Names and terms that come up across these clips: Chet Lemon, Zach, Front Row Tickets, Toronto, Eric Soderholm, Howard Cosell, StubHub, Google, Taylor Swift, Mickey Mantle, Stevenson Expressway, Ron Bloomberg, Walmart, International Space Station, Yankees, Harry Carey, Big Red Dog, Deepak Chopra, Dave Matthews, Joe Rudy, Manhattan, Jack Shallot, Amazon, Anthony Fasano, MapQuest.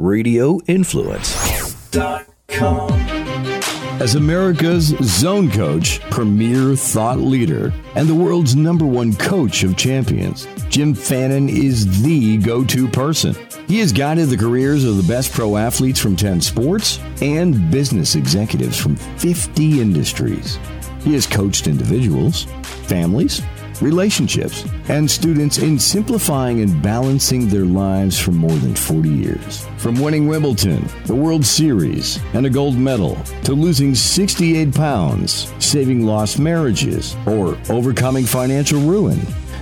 RadioInfluence.com. As America's zone coach, premier thought leader, and the world's #1 coach of champions, Jim Fannin is the go-to person. He has guided the careers of the best pro athletes from 10 sports and business executives from 50 industries. He has coached individuals, families, relationships, and students in simplifying and balancing their lives for more than 40 years. From winning Wimbledon, the World Series, and a gold medal, to losing 68 pounds, saving lost marriages, or overcoming financial ruin,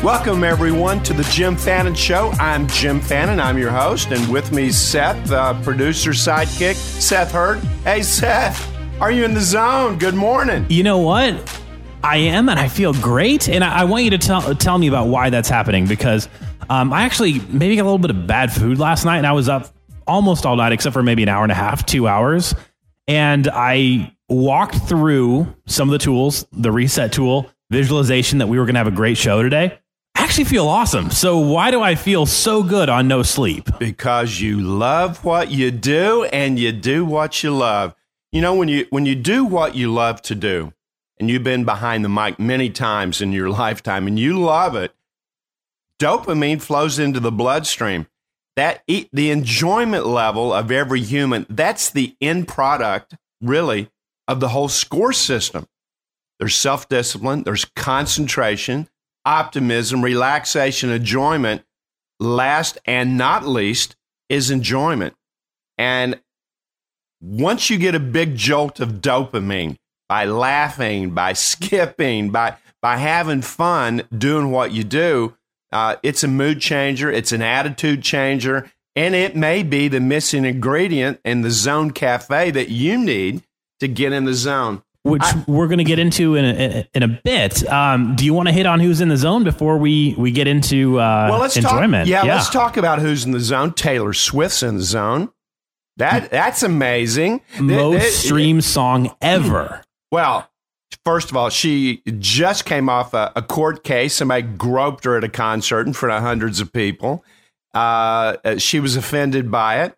Welcome, everyone, to the Jim Fannin Show. I'm Jim Fannin. I'm your host, and with me is Seth, producer sidekick, Seth Hurd. Hey, Seth, are you in the zone? Good morning. You know what? I am, and I feel great, and I want you to tell me about why that's happening, because I actually maybe got a little bit of bad food last night, and I was up almost all night, except for maybe an hour and a half, 2 hours, and I walked through some of the tools, the reset tool, visualization that we were going to have a great show today. Actually feel awesome. So why do I feel so good on no sleep? Because you love what you do and you do what you love. You know, when you do what you love to do, and you've been behind the mic many times in your lifetime and you love it, dopamine flows into the bloodstream. The enjoyment level of every human, that's the end product, really, of the whole score system. There's self-discipline, there's concentration, optimism, relaxation, enjoyment. Last and not least is enjoyment. And once you get a big jolt of dopamine by laughing, by skipping, by having fun doing what you do, it's a mood changer, it's an attitude changer, and it may be the missing ingredient in the zone cafe that you need to get in the zone. Which we're going to get into in a bit. Do you want to hit on who's in the zone before we get into enjoyment? Let's talk about who's in the zone. Taylor Swift's in the zone. That's amazing. Most streamed song ever. Well, first of all, she just came off a court case. Somebody groped her at a concert in front of hundreds of people. She was offended by it.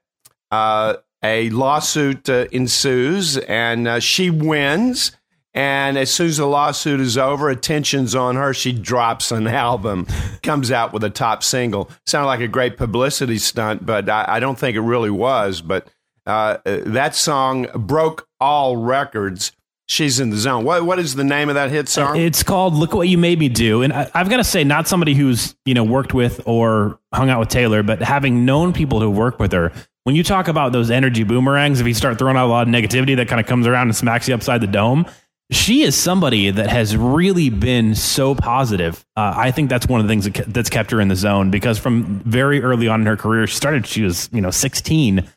A lawsuit ensues, and she wins. And as soon as the lawsuit is over, attention's on her. She drops an album, comes out with a top single. Sounded like a great publicity stunt, but I don't think it really was. But that song broke all records. She's in the zone. What is the name of that hit song? It's called "Look What You Made Me Do." And I've got to say, not somebody who's worked with or hung out with Taylor, but having known people who work with her, when you talk about those energy boomerangs, if you start throwing out a lot of negativity that kind of comes around and smacks you upside the dome, she is somebody that has really been so positive. I think that's one of the things that's kept her in the zone, because from very early on in her career, she was 16.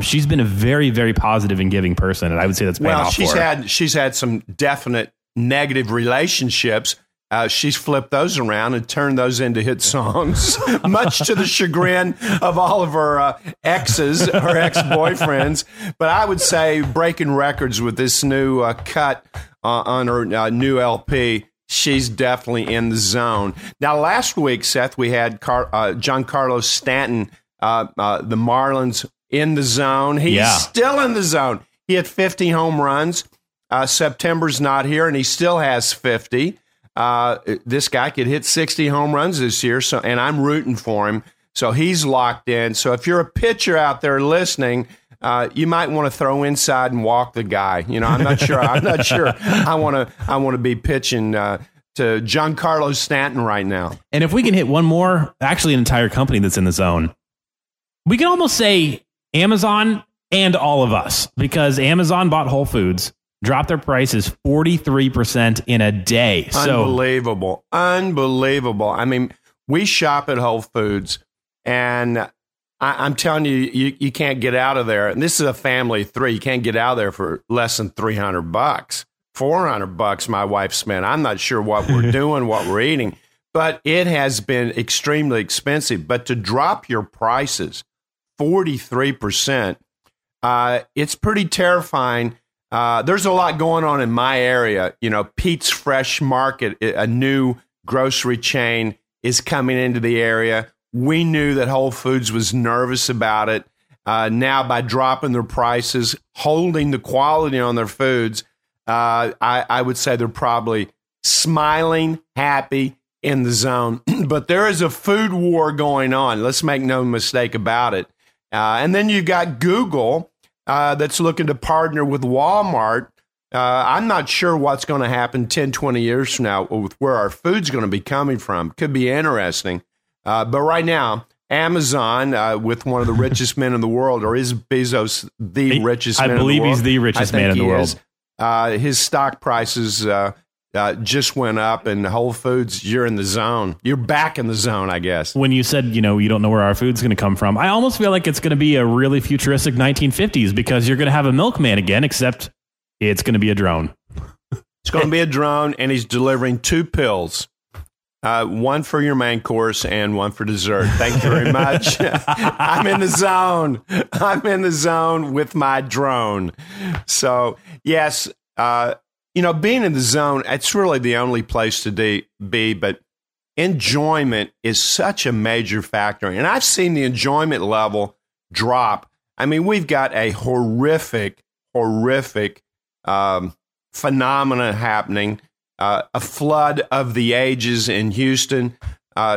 She's been a very, very positive and giving person, and I would say that's paying off for her. She's had some definite negative relationships. She's flipped those around and turned those into hit songs, much to the chagrin of all of her exes, her ex-boyfriends. But I would say breaking records with this new cut on her new LP, she's definitely in the zone. Now, last week, Seth, we had Giancarlo Stanton, the Marlins, in the zone. He's still in the zone. He had 50 home runs. September's not here, and he still has 50. This guy could hit 60 home runs this year, and I'm rooting for him. So he's locked in. So if you're a pitcher out there listening, you might want to throw inside and walk the guy. I'm not sure. I want to be pitching to Giancarlo Stanton right now. And if we can hit one more, actually, an entire company that's in the zone, we can almost say Amazon and all of us, because Amazon bought Whole Foods. Drop their prices 43% in a day. Unbelievable. Unbelievable. I mean, we shop at Whole Foods, and I'm telling you, you can't get out of there. And this is a family of three. You can't get out of there for less than $300. $400 my wife spent. I'm not sure what we're doing, what we're eating, but it has been extremely expensive. But to drop your prices 43%, it's pretty terrifying. There's a lot going on in my area. You know, Pete's Fresh Market, a new grocery chain, is coming into the area. We knew that Whole Foods was nervous about it. Now, by dropping their prices, holding the quality on their foods, I would say they're probably smiling, happy, in the zone. But there is a food war going on. Let's make no mistake about it. And then you've got Google that's looking to partner with Walmart. I'm not sure what's going to happen 10, 20 years from now with where our food's going to be coming from. Could be interesting. But right now, Amazon, with one of the richest men in the world, or is Bezos the richest man in the world? I believe he's the richest man in the world. His stock prices just went up, and Whole Foods, you're in the zone. You're back in the zone, I guess. When you said, you know, you don't know where our food's going to come from, I almost feel like it's going to be a really futuristic 1950s, because you're going to have a milkman again, except it's going to be a drone. It's going to be a drone, and he's delivering two pills. One for your main course and one for dessert. Thank you very much. I'm in the zone. I'm in the zone with my drone. So, yes, you know, being in the zone, it's really the only place to be, but enjoyment is such a major factor. And I've seen the enjoyment level drop. I mean, we've got a horrific phenomenon happening. A flood of the ages in Houston.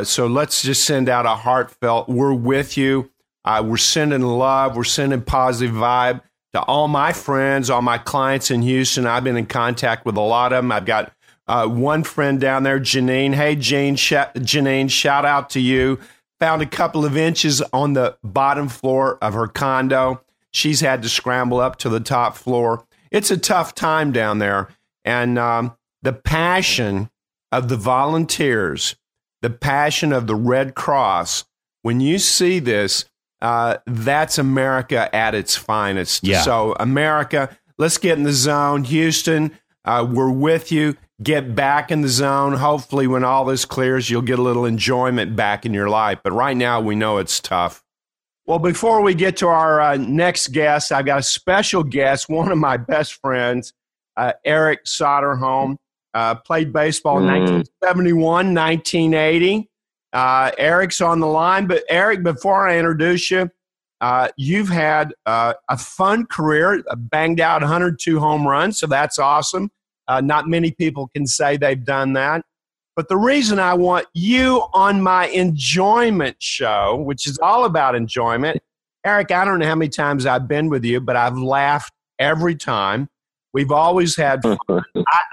So let's just send out a heartfelt, we're with you. We're sending love. We're sending positive vibe to all my friends, all my clients in Houston. I've been in contact with a lot of them. I've got one friend down there, Janine. Hey, Janine, shout out to you. Found a couple of inches on the bottom floor of her condo. She's had to scramble up to the top floor. It's a tough time down there. And, the passion of the volunteers, the passion of the Red Cross, when you see this, that's America at its finest. Yeah. So, America, let's get in the zone. Houston, we're with you. Get back in the zone. Hopefully, when all this clears, you'll get a little enjoyment back in your life. But right now, we know it's tough. Well, before we get to our next guest, I've got a special guest, one of my best friends, Eric Soderholm. Played baseball in 1971, 1980. Eric's on the line. But, Eric, before I introduce you, you've had a fun career, banged out 102 home runs, so that's awesome. Not many people can say they've done that. But the reason I want you on my enjoyment show, which is all about enjoyment, Eric, I don't know how many times I've been with you, but I've laughed every time. We've always had fun.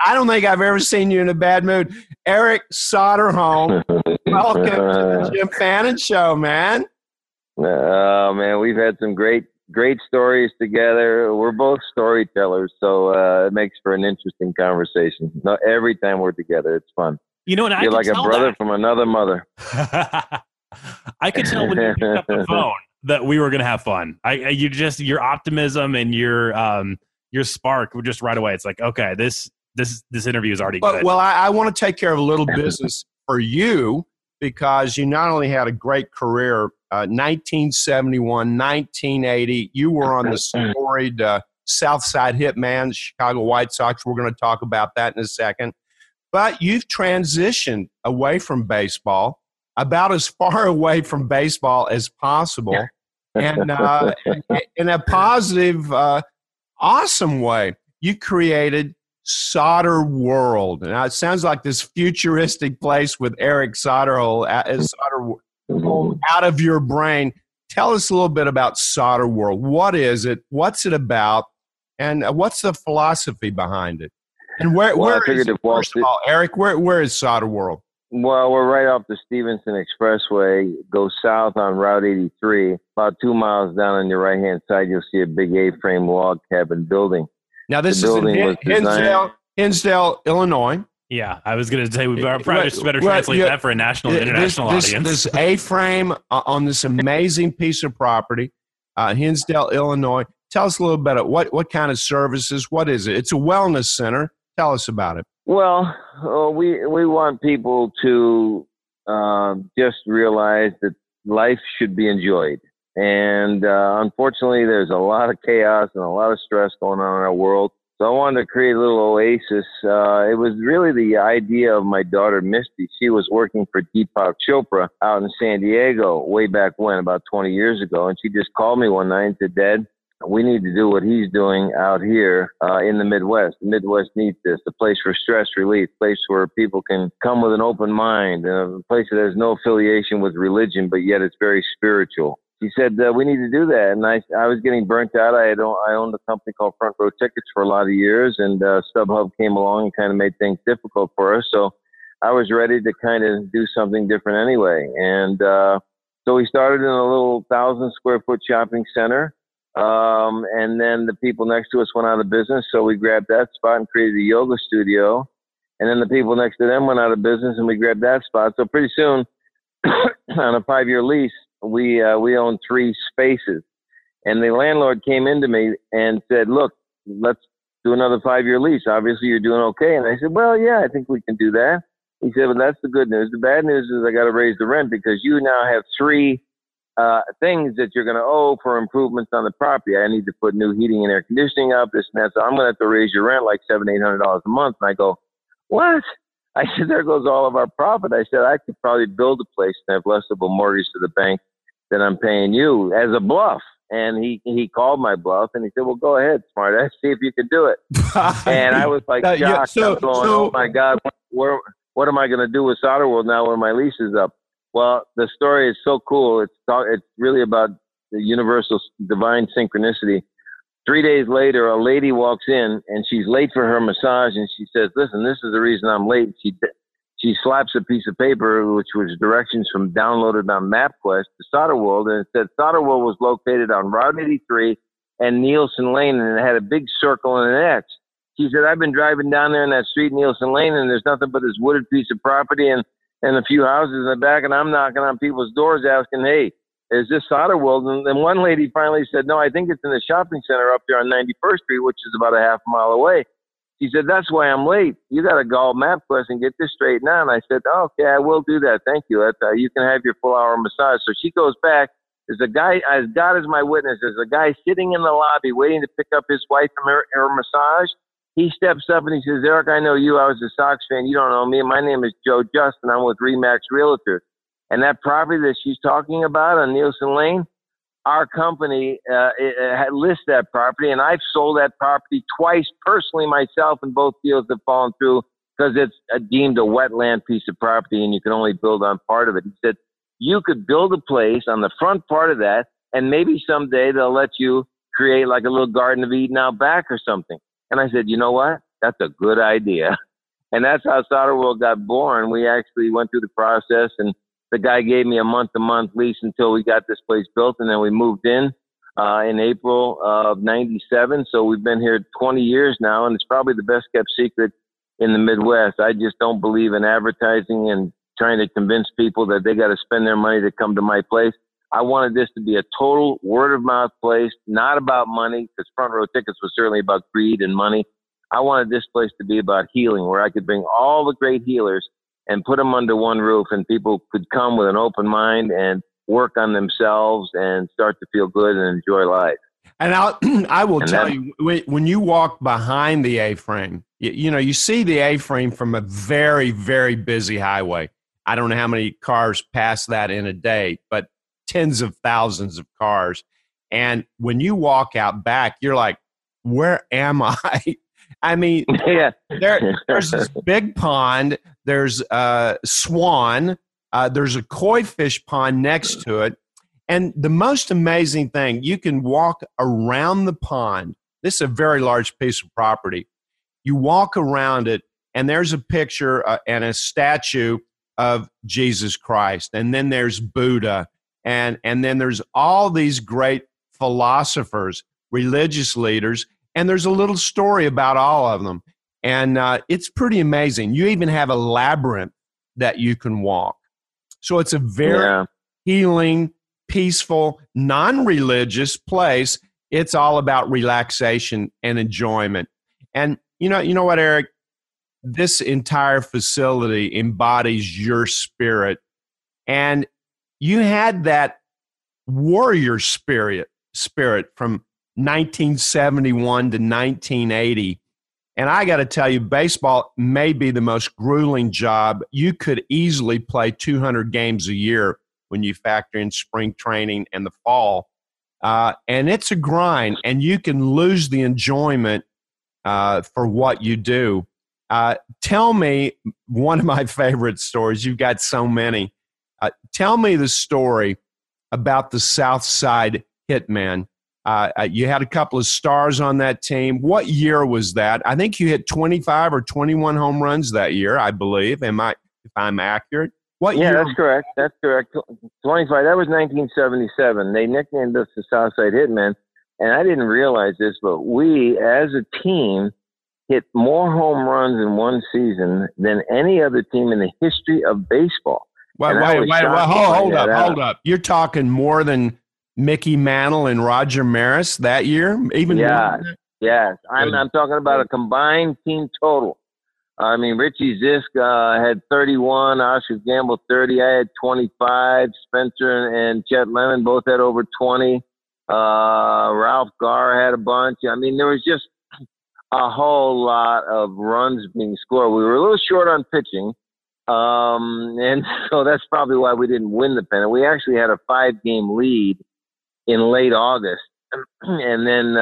I don't think I've ever seen you in a bad mood. Eric Soderholm, welcome to the Jim Fannin Show, man. Oh, man, we've had some great stories together. We're both storytellers, so it makes for an interesting conversation. No, every time we're together, it's fun. You know what? You're like a brother from another mother. I could tell when you picked up the phone that we were going to have fun. Your optimism and your spark just right away. It's like, okay, this interview is already good. Well, I want to take care of a little business for you, because you not only had a great career, 1971, 1980, you were on the storied Southside Hitman, Chicago White Sox. We're going to talk about that in a second. But you've transitioned away from baseball, about as far away from baseball as possible, and in a positive awesome way. You created SoderWorld. Now, it sounds like this futuristic place with Eric Soderholm out of your brain. Tell us a little bit about SoderWorld. What is it? What's it about? And what's the philosophy behind it? And where is it, first of all, Eric? Where is SoderWorld? Well, we're right off the Stevenson Expressway. Go south on Route 83. About 2 miles down on your right-hand side, you'll see a big A-frame log cabin building. Now, this is in Hinsdale, Illinois. Yeah, I was going to say we probably just better translate that for a national and international audience. This A-frame on this amazing piece of property, Hinsdale, Illinois. Tell us a little bit about what kind of services, what is it? It's a wellness center. Tell us about it. Well, we want people to just realize that life should be enjoyed. And unfortunately, there's a lot of chaos and a lot of stress going on in our world. So I wanted to create a little oasis. It was really the idea of my daughter, Misty. She was working for Deepak Chopra out in San Diego way back when, about 20 years ago. And she just called me one night and said, "Dad, we need to do what he's doing out here in the Midwest. The Midwest needs this, a place for stress relief, a place where people can come with an open mind, a place that has no affiliation with religion, but yet it's very spiritual." He said, "We need to do that." And I was getting burnt out. I owned a company called Front Row Tickets for a lot of years, and StubHub came along and kind of made things difficult for us. So I was ready to kind of do something different anyway. And so we started in a little 1,000-square-foot shopping center. And then the people next to us went out of business. So we grabbed that spot and created a yoga studio. And then the people next to them went out of business, and we grabbed that spot. So pretty soon, on a 5-year lease, we own 3 spaces, and the landlord came into me and said, "Look, let's do another 5-year lease. Obviously you're doing okay." And I said, "Well, yeah, I think we can do that." He said, "Well, that's the good news. The bad news is I got to raise the rent because you now have 3 things that you're going to owe for improvements on the property. I need to put new heating and air conditioning up, this and that. So I'm going to have to raise your rent like $700-800 a month." And I go, "What?" I said, "There goes all of our profit." I said, "I could probably build a place and have less of a mortgage to the bank than I'm paying you," as a bluff. And he called my bluff, and he said, "Well, go ahead, smart ass, see if you can do it." And I was like, shocked. Yeah, oh my God, what am I going to do with SoderWorld now when my lease is up? Well, the story is so cool. It's really about the universal divine synchronicity. 3 days later, a lady walks in, and she's late for her massage, and she says, "Listen, this is the reason I'm late." She slaps a piece of paper, which was directions from downloaded on MapQuest to SoderWorld, and it said SoderWorld was located on Route 83 and Nielsen Lane, and it had a big circle and an X. She said, "I've been driving down there in that street, Nielsen Lane, and there's nothing but this wooded piece of property and a few houses in the back, and I'm knocking on people's doors asking, 'Hey, is this SoderWorld?'" And then one lady finally said, "No, I think it's in the shopping center up there on 91st Street, which is about a half mile away." She said, "That's why I'm late. You got to call MapQuest and get this straightened out." And I said, "Okay, I will do that. Thank you. You can have your full-hour massage." So she goes back. There's a guy, as God is my witness, there's a guy sitting in the lobby waiting to pick up his wife from her massage. He steps up and he says, "Eric, I know you. I was a Sox fan. You don't know me. My name is Joe Justin. I'm with Remax Realtor. And that property that she's talking about on Nielsen Lane, our company lists that property, and I've sold that property twice personally myself, and both deals have fallen through because it's deemed a wetland piece of property, and you can only build on part of it." He said, "You could build a place on the front part of that, and maybe someday they'll let you create like a little Garden of Eden out back or something." And I said, "You know what? That's a good idea." And that's how SoderWorld got born. We actually went through the process, and the guy gave me a month-to-month lease until we got this place built, and then we moved in April of 97. So we've been here 20 years now, and it's probably the best-kept secret in the Midwest. I just don't believe in advertising and trying to convince people that they got to spend their money to come to my place. I wanted this to be a total word-of-mouth place, not about money, because Front Row Tickets was certainly about greed and money. I wanted this place to be about healing, where I could bring all the great healers and put them under one roof, and people could come with an open mind and work on themselves and start to feel good and enjoy life. And I will tell you, when you walk behind the A-frame, you see the A-frame from a very, very busy highway. I don't know how many cars pass that in a day, but tens of thousands of cars. And when you walk out back, you're like, "Where am I?" I mean, yeah. There's this big pond. There's a swan. There's a koi fish pond next to it. And the most amazing thing, you can walk around the pond. This is a very large piece of property. You walk around it, and there's a picture and a statue of Jesus Christ. And then there's Buddha. And then there's all these great philosophers, religious leaders. And there's a little story about all of them. And it's pretty amazing. You even have a labyrinth that you can walk. So it's a very healing, peaceful, non-religious place. It's all about relaxation and enjoyment. And you know what, Eric? This entire facility embodies your spirit. And you had that warrior spirit from 1971 to 1980. And I got to tell you, baseball may be the most grueling job. You could easily play 200 games a year when you factor in spring training and the fall. And it's a grind, and you can lose the enjoyment for what you do. Tell me one of my favorite stories. You've got so many. Tell me the story about the South Side Hitman. You had a couple of stars on that team. What year was that? I think you hit 25 or 21 home runs that year, I believe. If I'm accurate? What year? Yeah, that's correct. 25. That was 1977. They nicknamed us the South Side Hitmen, and I didn't realize this, but we, as a team, hit more home runs in one season than any other team in the history of baseball. Wait, hold up. You're talking more than Mickey Mantle and Roger Maris that year? Yes. I'm talking about a combined team total. I mean, Richie Zisk had 31, Oscar Gamble 30, I had 25, Spencer and Chet Lemon both had over 20, Ralph Garr had a bunch. I mean, there was just a whole lot of runs being scored. We were a little short on pitching, and so that's probably why we didn't win the pennant. We actually had a 5-game lead in late August. And then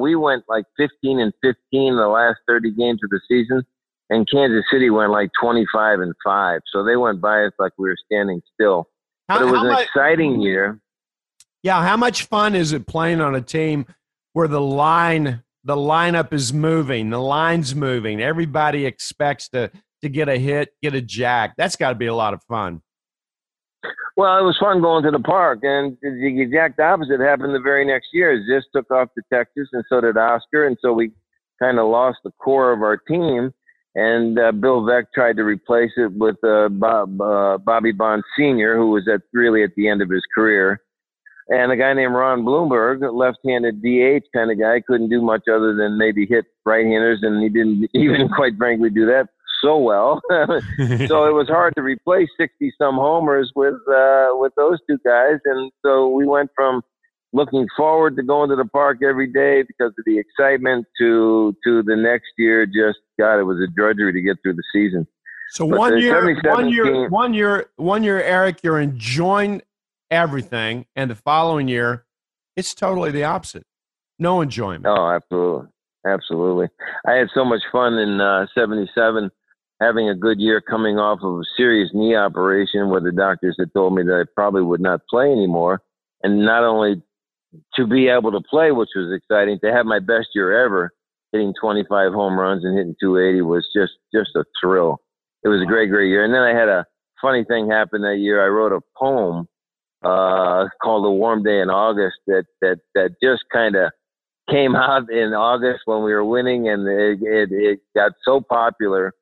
we went like 15-15 the last 30 games of the season, and Kansas City went like 25-5. So they went by us like we were standing still. But it was an exciting year. Yeah, how much fun is it playing on a team where the lineup is moving, the line's moving, everybody expects to get a hit, get a jack? That's got to be a lot of fun. Well, it was fun going to the park, and the exact opposite happened the very next year. Zisk took off to Texas, and so did Oscar, and so we kind of lost the core of our team, and Bill Veeck tried to replace it with Bobby Bonds Sr., who was really at the end of his career, and a guy named Ron Bloomberg, a left-handed DH kind of guy, couldn't do much other than maybe hit right-handers, and he didn't even quite frankly do that so well. So it was hard to replace 60-some homers with those two guys. And so we went from looking forward to going to the park every day because of the excitement to the next year. Just, God, it was a drudgery to get through the season. So one year, Eric, you're enjoying everything. And the following year, it's totally the opposite. No enjoyment. Oh, absolutely. Absolutely. I had so much fun in 77. Having a good year coming off of a serious knee operation where the doctors had told me that I probably would not play anymore. And not only to be able to play, which was exciting, to have my best year ever, hitting 25 home runs and hitting 280 was just a thrill. It was a great, great year. And then I had a funny thing happen that year. I wrote a poem called A Warm Day in August that just kind of came out in August when we were winning, and it got so popular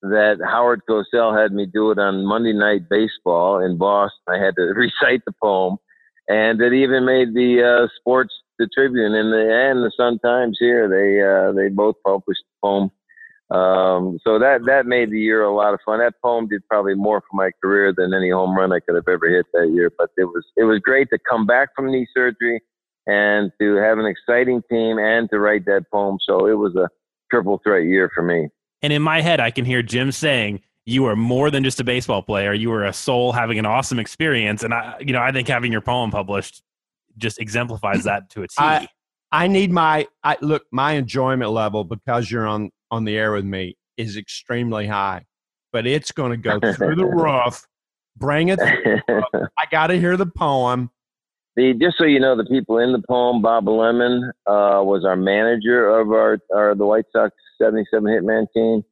that Howard Cosell had me do it on Monday Night Baseball in Boston. I had to recite the poem, and it even made the Tribune and the Sun-Times here. They both published the poem. So that made the year a lot of fun. That poem did probably more for my career than any home run I could have ever hit that year. But it was great to come back from knee surgery and to have an exciting team and to write that poem. So it was a triple threat year for me. And in my head, I can hear Jim saying, you are more than just a baseball player. You are a soul having an awesome experience. And I think having your poem published just exemplifies that to a T. I need my enjoyment level, because you're on the air with me, is extremely high, but it's going to go through the roof. Bring it through the roof. I got to hear the poem. Just so you know, the people in the poem, Bob Lemon was our manager of the White Sox 77 Hitman team.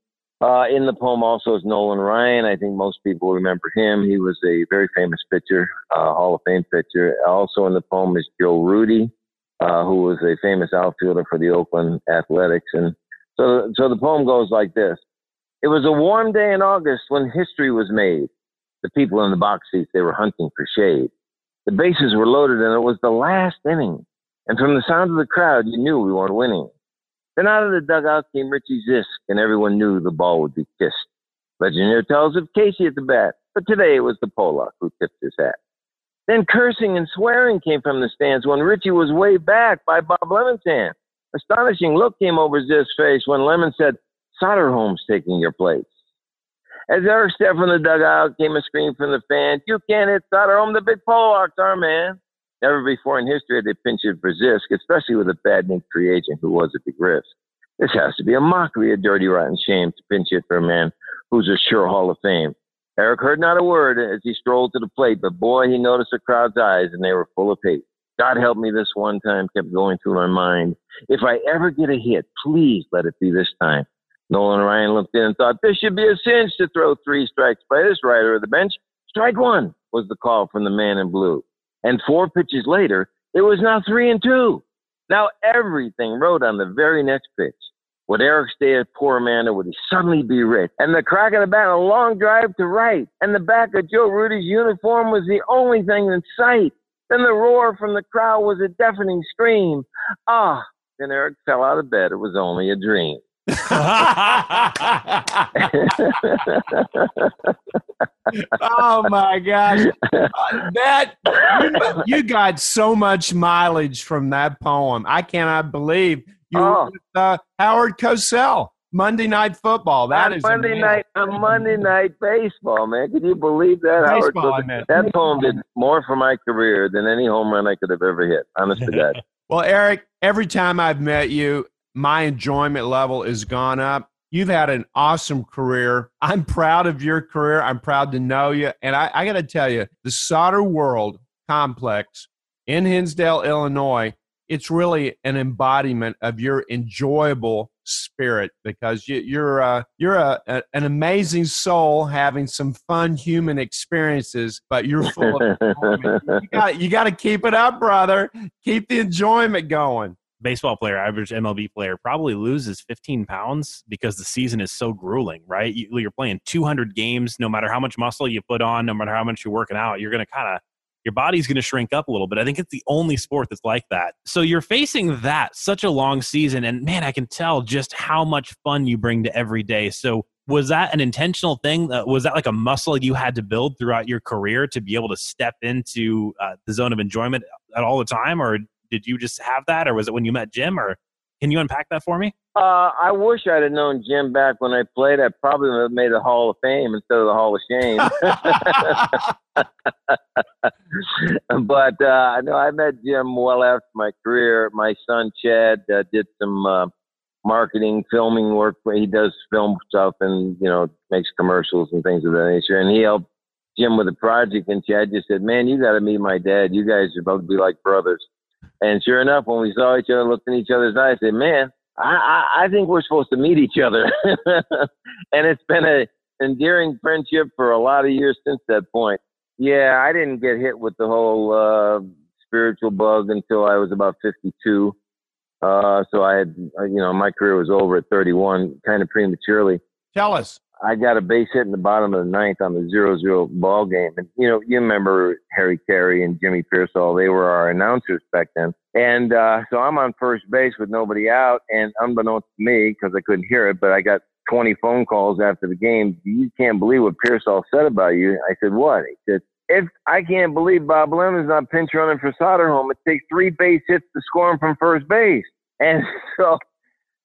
In the poem also is Nolan Ryan. I think most people remember him. He was a very famous pitcher, Hall of Fame pitcher. Also in the poem is Joe Rudy, who was a famous outfielder for the Oakland Athletics. And So the poem goes like this. It was a warm day in August when history was made. The people in the box seats, they were hunting for shade. The bases were loaded, and it was the last inning. And from the sound of the crowd, you knew we weren't winning. Then out of the dugout came Richie Zisk, and everyone knew the ball would be kissed. Legendary tells of Casey at the bat, but today it was the Pollock who tipped his hat. Then cursing and swearing came from the stands when Richie was way back by Bob Lemon's hand. Astonishing look came over Zisk's face when Lemon said, Soderholm's taking your place. As Eric stepped from the dugout came a scream from the fans. You can't hit Soderholm, the big Pollock's our man. Never before in history had they pinch-hit for Zisk, especially with a bad-named free agent who was at the risk. This has to be a mockery, a dirty, rotten shame to pinch-hit for a man who's a sure Hall of Fame. Eric heard not a word as he strolled to the plate, but boy, he noticed the crowd's eyes, and they were full of hate. God help me, this one time kept going through my mind. If I ever get a hit, please let it be this time. Nolan Ryan looked in and thought, this should be a cinch to throw three strikes by this rider of the bench. Strike one was the call from the man in blue. And four pitches later, it was now 3-2. Now everything rode on the very next pitch. Would Eric stay a poor man, or would he suddenly be rich? And the crack of the bat, a long drive to right. And the back of Joe Rudy's uniform was the only thing in sight. Then the roar from the crowd was a deafening scream. Ah, then Eric fell out of bed. It was only a dream. Oh my gosh, that you got so much mileage from that poem. I cannot believe you were with Howard Cosell, Monday Night Football. That is Monday amazing. Night on Monday Night Baseball, man. Can you believe that? Baseball, Howard Cosell, that poem did more for my career than any home run I could have ever hit, honest to God. Well, Eric, every time I've met you, my enjoyment level has gone up. You've had an awesome career. I'm proud of your career. I'm proud to know you. And I got to tell you, the SoderWorld complex in Hinsdale, Illinois, it's really an embodiment of your enjoyable spirit, because you're an amazing soul having some fun human experiences, but you're full of enjoyment. You got to keep it up, brother. Keep the enjoyment going. Baseball player, average MLB player, probably loses 15 pounds because the season is so grueling, right? You're playing 200 games. No matter how much muscle you put on, no matter how much you're working out, you're going to your body's going to shrink up a little bit. I think it's the only sport that's like that. So you're facing that, such a long season, and man, I can tell just how much fun you bring to every day. So was that an intentional thing? Was that like a muscle you had to build throughout your career to be able to step into the zone of enjoyment at all the time, or did you just have that, or was it when you met Jim? Or can you unpack that for me? I wish I'd have known Jim back when I played. I probably would have made the Hall of Fame instead of the Hall of Shame. But I know I met Jim well after my career. My son Chad did some marketing, filming work. He does film stuff and makes commercials and things of that nature. And he helped Jim with a project. And Chad just said, "Man, you got to meet my dad. You guys are about to be like brothers." And sure enough, when we saw each other, looked in each other's eyes, I said, "Man, I think we're supposed to meet each other." And it's been an endearing friendship for a lot of years since that point. Yeah, I didn't get hit with the whole spiritual bug until I was about 52. So I had, my career was over at 31, kind of prematurely. Tell us. I got a base hit in the bottom of the ninth on the 0-0 ball game. And, you remember Harry Carey and Jimmy Piersall. They were our announcers back then. And so I'm on first base with nobody out. And unbeknownst to me, because I couldn't hear it, but I got 20 phone calls after the game. "You can't believe what Piersall said about you." I said, "What?" He said, "If I can't believe Bob Lemon's not pinch running for Soderholm. It takes 3 base hits to score him from first base." And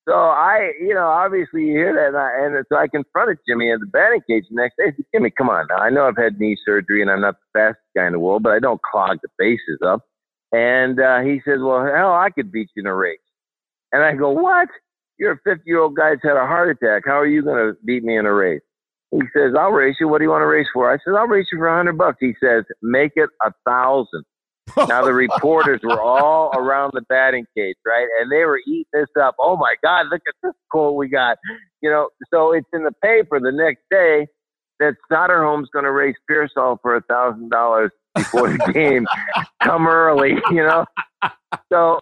So I, obviously you hear that, and so I confronted Jimmy at the batting cage the next day. I said, "Jimmy, come on now. I know I've had knee surgery and I'm not the fastest guy in the world, but I don't clog the bases up." And he says, "Well, hell, I could beat you in a race." And I go, "What? You're a 50-year-old guy that's had a heart attack. How are you going to beat me in a race?" He says, "I'll race you. What do you want to race for?" I said, "I'll race you for $100. He says, "Make it 1,000. Now the reporters were all around the batting cage, right? And they were eating this up. "Oh my God, look at this quote we got." So it's in the paper the next day that Soderholm's going to race Piersall for $1,000 before the game. Come early. So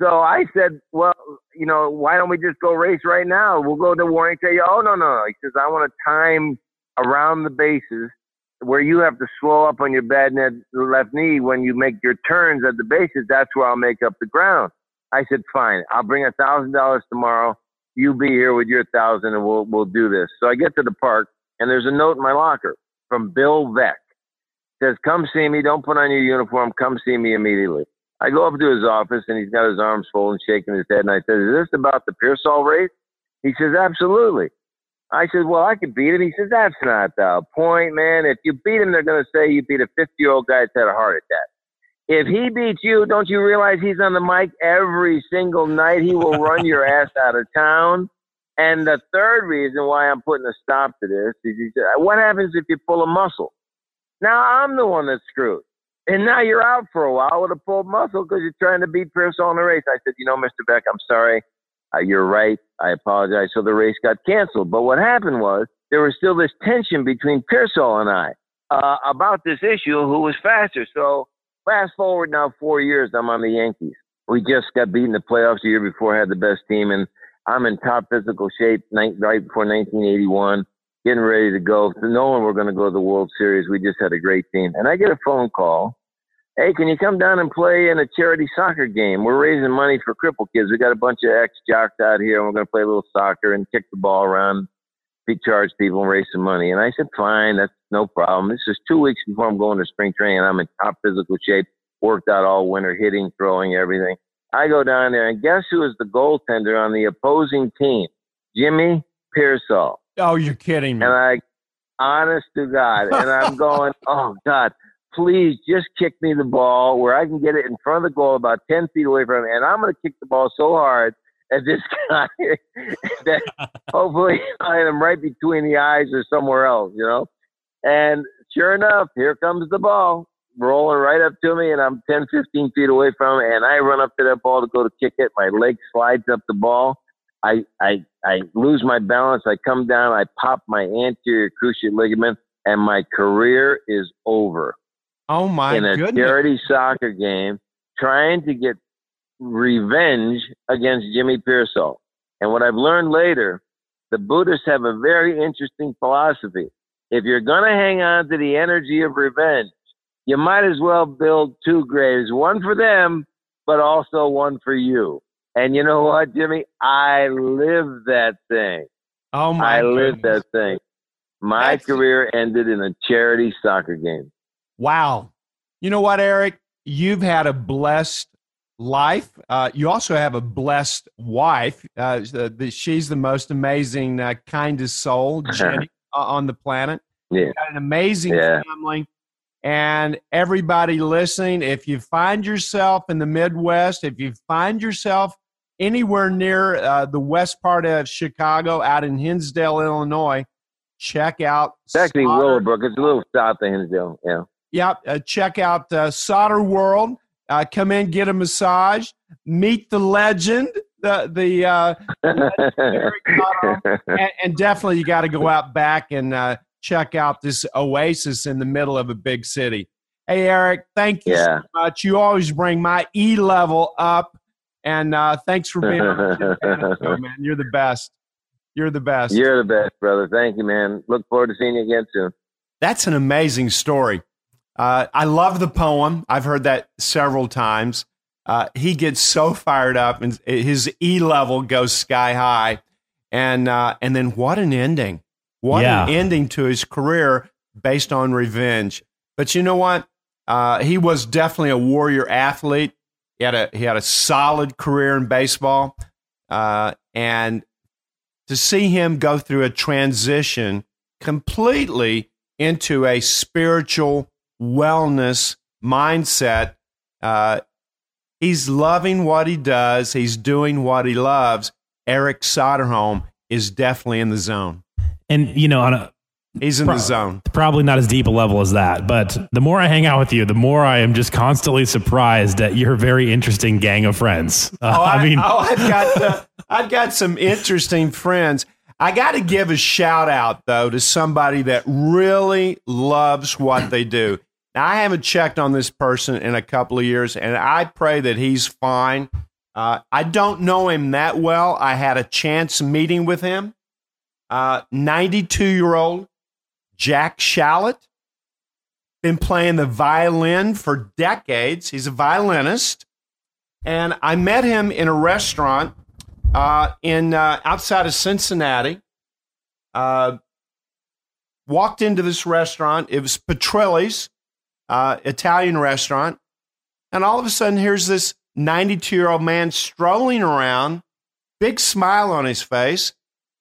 So I said, well, you know, why don't we just go race right now? We'll go to Warrington. Oh, no. He says, I want to time around the bases where you have to slow up on your bad net left knee when you make your turns at the bases. That's where I'll make up the ground. I said, fine. I'll bring $1,000 tomorrow. You be here with your 1,000 and we'll do this. So I get to the park and there's a note in my locker from Bill Veeck. It says, come see me. Don't put on your uniform. Come see me immediately. I go up to his office and he's got his arms folded and shaking his head. And I said, is this about the Piersall race? He says, absolutely. I said, well, I could beat him. He says, that's not the point, man. If you beat him, they're going to say you beat a 50-year-old guy that's had a heart attack. If he beats you, don't you realize he's on the mic every single night? He will run your ass out of town. And the third reason why I'm putting a stop to this is he said, what happens if you pull a muscle? Now I'm the one that's screwed. And now you're out for a while with a pulled muscle because you're trying to beat Piersall in the race. I said, you know, Mr. Veeck, I'm sorry. You're right. I apologize. So the race got canceled. But what happened was there was still this tension between Piersall and I about this issue, who was faster. So fast forward now 4 years, I'm on the Yankees. We just got beaten in the playoffs the year before, had the best team, and I'm in top physical shape right before 1981, getting ready to go. So knowing we're going to go to the World Series, we just had a great team. And I get a phone call. Hey, can you come down and play in a charity soccer game? We're raising money for crippled kids. We got a bunch of ex-jocks out here, and we're going to play a little soccer and kick the ball around, be charged people, and raise some money. And I said, fine, that's no problem. This is 2 weeks before I'm going to spring training. I'm in top physical shape, worked out all winter, hitting, throwing, everything. I go down there, and guess who is the goaltender on the opposing team? Jimmy Piersall. Oh, you're kidding me. And I, honest to God, and I'm going, oh, God. Please just kick me the ball where I can get it in front of the goal about 10 feet away from him. And I'm going to kick the ball so hard at this guy that hopefully I hit him right between the eyes or somewhere else, you know. And sure enough, here comes the ball rolling right up to me, and I'm 10, 15 feet away from him. And I run up to that ball to go to kick it. My leg slides up the ball. I lose my balance. I come down. I pop my anterior cruciate ligament, and my career is over. Oh, my goodness. In a charity soccer game, trying to get revenge against Jimmy Piersall. And what I've learned later, the Buddhists have a very interesting philosophy. If you're going to hang on to the energy of revenge, you might as well build two graves, one for them, but also one for you. And you know what, Jimmy? I live that thing. Oh, my goodness. I live that thing. My career ended in a charity soccer game. Wow. You know what, Eric? You've had a blessed life. You also have a blessed wife. She's the most amazing, kindest soul, Jenny, on the planet. Yeah. You've got an amazing family. And everybody listening, if you find yourself in the Midwest, if you find yourself anywhere near the west part of Chicago, out in Hinsdale, Illinois, check out – it's actually Willowbrook. It's a little south of Hinsdale, yeah. Yep. Check out SoderWorld. Come in, get a massage. Meet the legend, and definitely you got to go out back and check out this oasis in the middle of a big city. Hey, Eric, thank you so much. You always bring my E level up, and thanks for being on the show, man. You're the best. You're the best. You're the best, brother. Thank you, man. Look forward to seeing you again soon. That's an amazing story. I love the poem. I've heard that several times. He gets so fired up, and his E level goes sky high. And then what an ending! What an ending to his career based on revenge. But you know what? He was definitely a warrior athlete. He had a solid career in baseball, and to see him go through a transition completely into a spiritual wellness mindset. He's loving what he does. He's doing what he loves. Eric Soderholm is definitely in the zone. And, you know, he's in the zone. Probably not as deep a level as that. But the more I hang out with you, the more I am just constantly surprised at your very interesting gang of friends. I've got some interesting friends. I got to give a shout out, though, to somebody that really loves what they do. Now, I haven't checked on this person in a couple of years, and I pray that he's fine. I don't know him that well. I had a chance meeting with him. 92-year-old Jack Shallot, been playing the violin for decades. He's a violinist. And I met him in a restaurant in outside of Cincinnati. Walked into this restaurant. It was Petrelli's, Italian restaurant. And all of a sudden, here's this 92-year-old man strolling around, big smile on his face,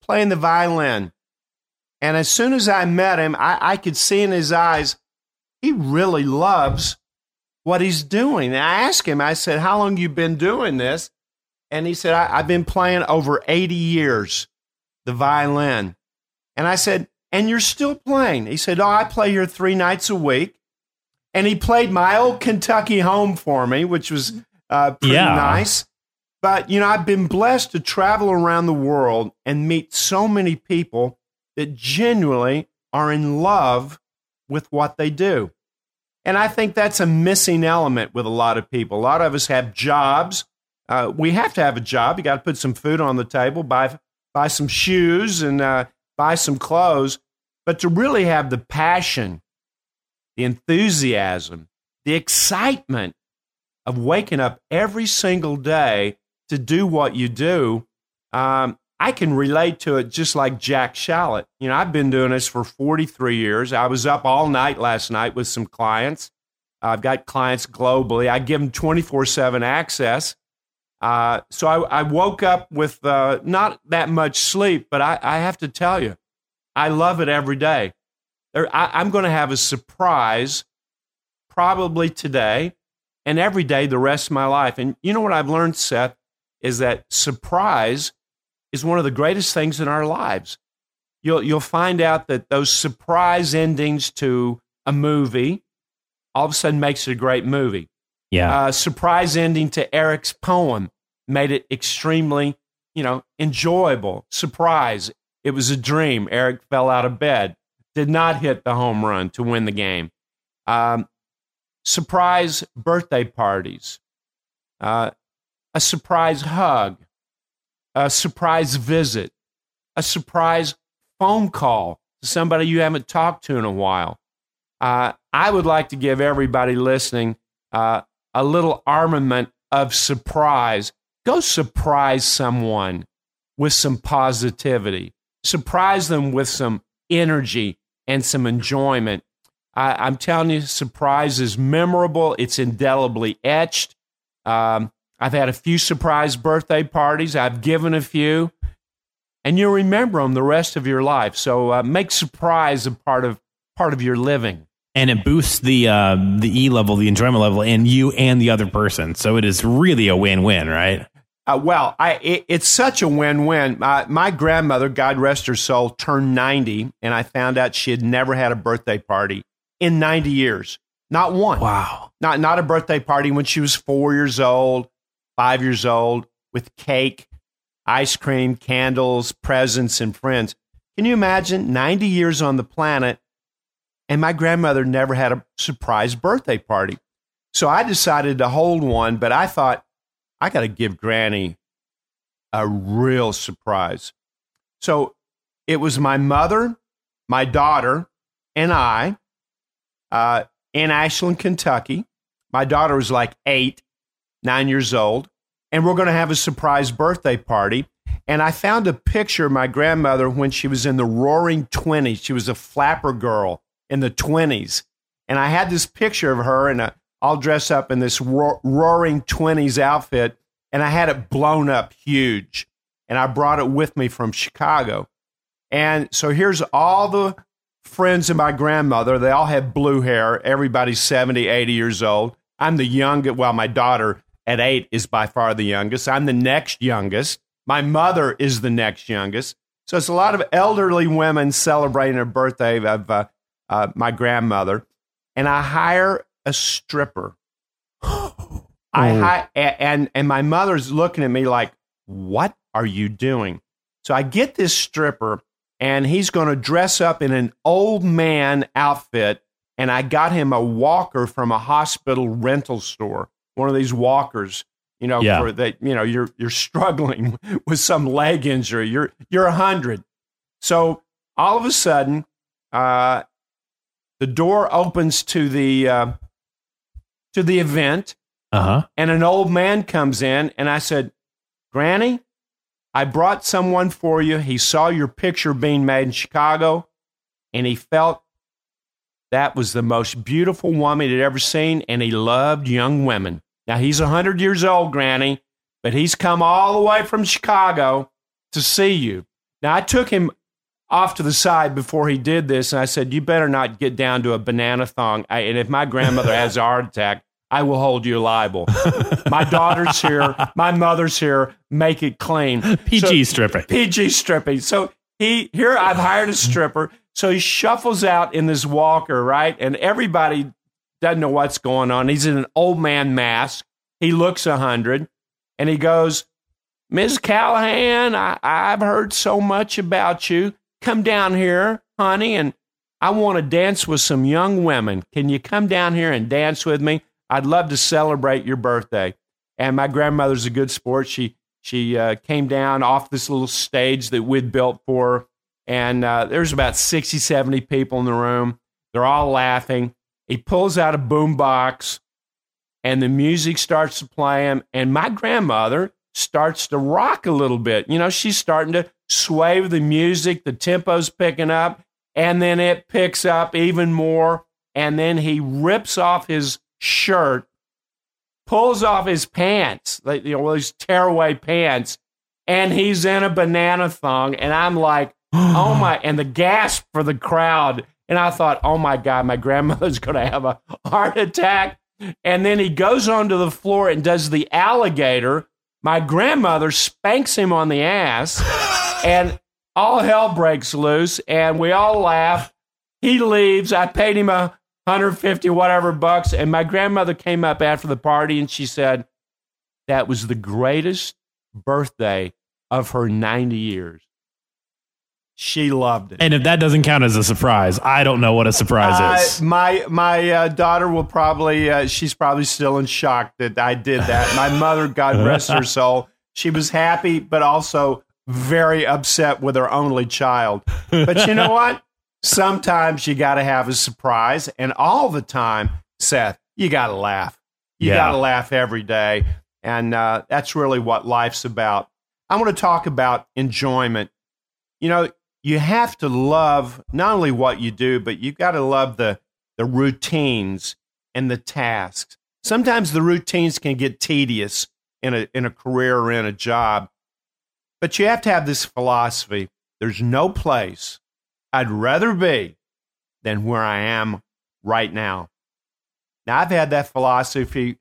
playing the violin. And as soon as I met him, I could see in his eyes, he really loves what he's doing. And I asked him, I said, how long you been doing this? And he said, I've been playing over 80 years, the violin. And I said, and you're still playing? He said, oh, I play here 3 nights a week. And he played my old Kentucky home for me, which was pretty nice. But, you know, I've been blessed to travel around the world and meet so many people that genuinely are in love with what they do. And I think that's a missing element with a lot of people. A lot of us have jobs. We have to have a job. You got to put some food on the table, buy some shoes, and buy some clothes. But to really have the passion, the enthusiasm, the excitement of waking up every single day to do what you do, I can relate to it just like Jack Shallot. You know, I've been doing this for 43 years. I was up all night last night with some clients. I've got clients globally. I give them 24/7 access. So I woke up with not that much sleep, but I have to tell you, I love it every day. I'm going to have a surprise probably today and every day the rest of my life. And you know what I've learned, Seth, is that surprise is one of the greatest things in our lives. You'll find out that those surprise endings to a movie all of a sudden makes it a great movie. Yeah. Surprise ending to Eric's poem made it extremely, enjoyable. Surprise. It was a dream. Eric fell out of bed. Did not hit the home run to win the game. Surprise birthday parties, a surprise hug, a surprise visit, a surprise phone call to somebody you haven't talked to in a while. I would like to give everybody listening a little armament of surprise. Go surprise someone with some positivity. Surprise them with some energy and some enjoyment. I'm telling you, surprise is memorable. It's indelibly etched. I've had a few surprise birthday parties. I've given a few. And you'll remember them the rest of your life. So make surprise a part of your living. And it boosts the E level, the enjoyment level in you and the other person. So it is really a win-win, right? It's such a win-win. My grandmother, God rest her soul, turned 90, and I found out she had never had a birthday party in 90 years. Not one. Wow. Not a birthday party when she was 4 years old, 5 years old, with cake, ice cream, candles, presents, and friends. Can you imagine 90 years on the planet, and my grandmother never had a surprise birthday party? So I decided to hold one, but I thought, I got to give Granny a real surprise. So it was my mother, my daughter, and I in Ashland, Kentucky. My daughter was like 9 years old, and we're going to have a surprise birthday party. And I found a picture of my grandmother when she was in the roaring 20s. She was a flapper girl in the 20s. And I had this picture of her in a all dressed up in this roaring 20s outfit, and I had it blown up huge, and I brought it with me from Chicago. And so here's all the friends of my grandmother. They all have blue hair. Everybody's 70, 80 years old. I'm the youngest. Well, my daughter at 8 is by far the youngest. I'm the next youngest. My mother is the next youngest. So it's a lot of elderly women celebrating her birthday of my grandmother. And I hire a stripper. And my mother's looking at me like, what are you doing? So I get this stripper, and he's going to dress up in an old man outfit, and I got him a walker from a hospital rental store, one of these walkers, for that, you're struggling with some leg injury. You're 100. So all of a sudden, the door opens to the event, and an old man comes in, and I said, "Granny, I brought someone for you. He saw your picture being made in Chicago, and he felt that was the most beautiful woman he'd ever seen, and he loved young women." Now, he's 100 years old, Granny, but he's come all the way from Chicago to see you. Now, I took him off to the side before he did this, and I said, "You better not get down to a banana thong, and if my grandmother has a heart attack, I will hold you liable. My daughter's here. My mother's here. Make it clean." PG stripping. PG stripping. So here I've hired a stripper. So he shuffles out in this walker, right? And everybody doesn't know what's going on. He's in an old man mask. He looks 100. And he goes, "Ms. Callahan, I've heard so much about you. Come down here, honey, and I want to dance with some young women. Can you come down here and dance with me? I'd love to celebrate your birthday." And my grandmother's a good sport. She came down off this little stage that we'd built for her. And there's about 60, 70 people in the room. They're all laughing. He pulls out a boombox, and the music starts to play him. And my grandmother starts to rock a little bit. You know, she's starting to sway with the music. The tempo's picking up. And then it picks up even more. And then he rips off his shirt, pulls off his pants, like, these tearaway pants, and he's in a banana thong. And I'm like, oh my, and the gasp for the crowd. And I thought, oh my God, my grandmother's going to have a heart attack. And then he goes onto the floor and does the alligator. My grandmother spanks him on the ass, and all hell breaks loose. And we all laugh. He leaves. I paid him $150 whatever bucks, and my grandmother came up after the party and she said that was the greatest birthday of her 90 years. She loved it. And if that doesn't count as a surprise, I don't know what a surprise is. My daughter will probably, she's probably still in shock that I did that. My mother, God rest her soul, she was happy but also very upset with her only child. But you know what? Sometimes you got to have a surprise, and all the time, Seth, you got to laugh. You got to laugh every day, and that's really what life's about. I want to talk about enjoyment. You know, you have to love not only what you do, but you've got to love the routines and the tasks. Sometimes the routines can get tedious in a career or in a job, but you have to have this philosophy. There's no place I'd rather be than where I am right now. Now, I've had that philosophy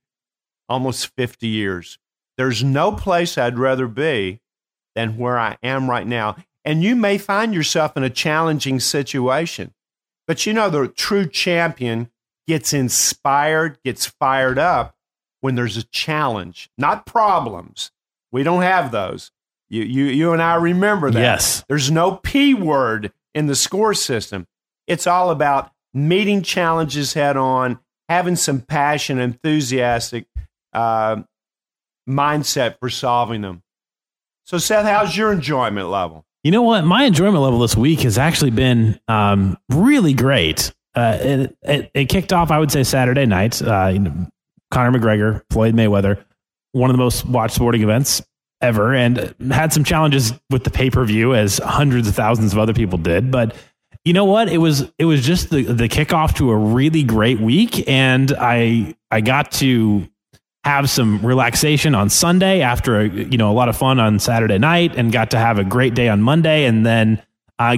almost 50 years. There's no place I'd rather be than where I am right now. And you may find yourself in a challenging situation. But you know, the true champion gets inspired, gets fired up when there's a challenge, not problems. We don't have those. You and I remember that. Yes. There's no P word in the score system. It's all about meeting challenges head on, having some passion, enthusiastic mindset for solving them. So, Seth, how's your enjoyment level? You know what? My enjoyment level this week has actually been really great. It kicked off, I would say, Saturday night. Conor McGregor, Floyd Mayweather, one of the most watched sporting events ever, and had some challenges with the pay-per-view, as hundreds of thousands of other people did. But you know what? It was just the kickoff to a really great week. And I got to have some relaxation on Sunday after a lot of fun on Saturday night, and got to have a great day on Monday. And then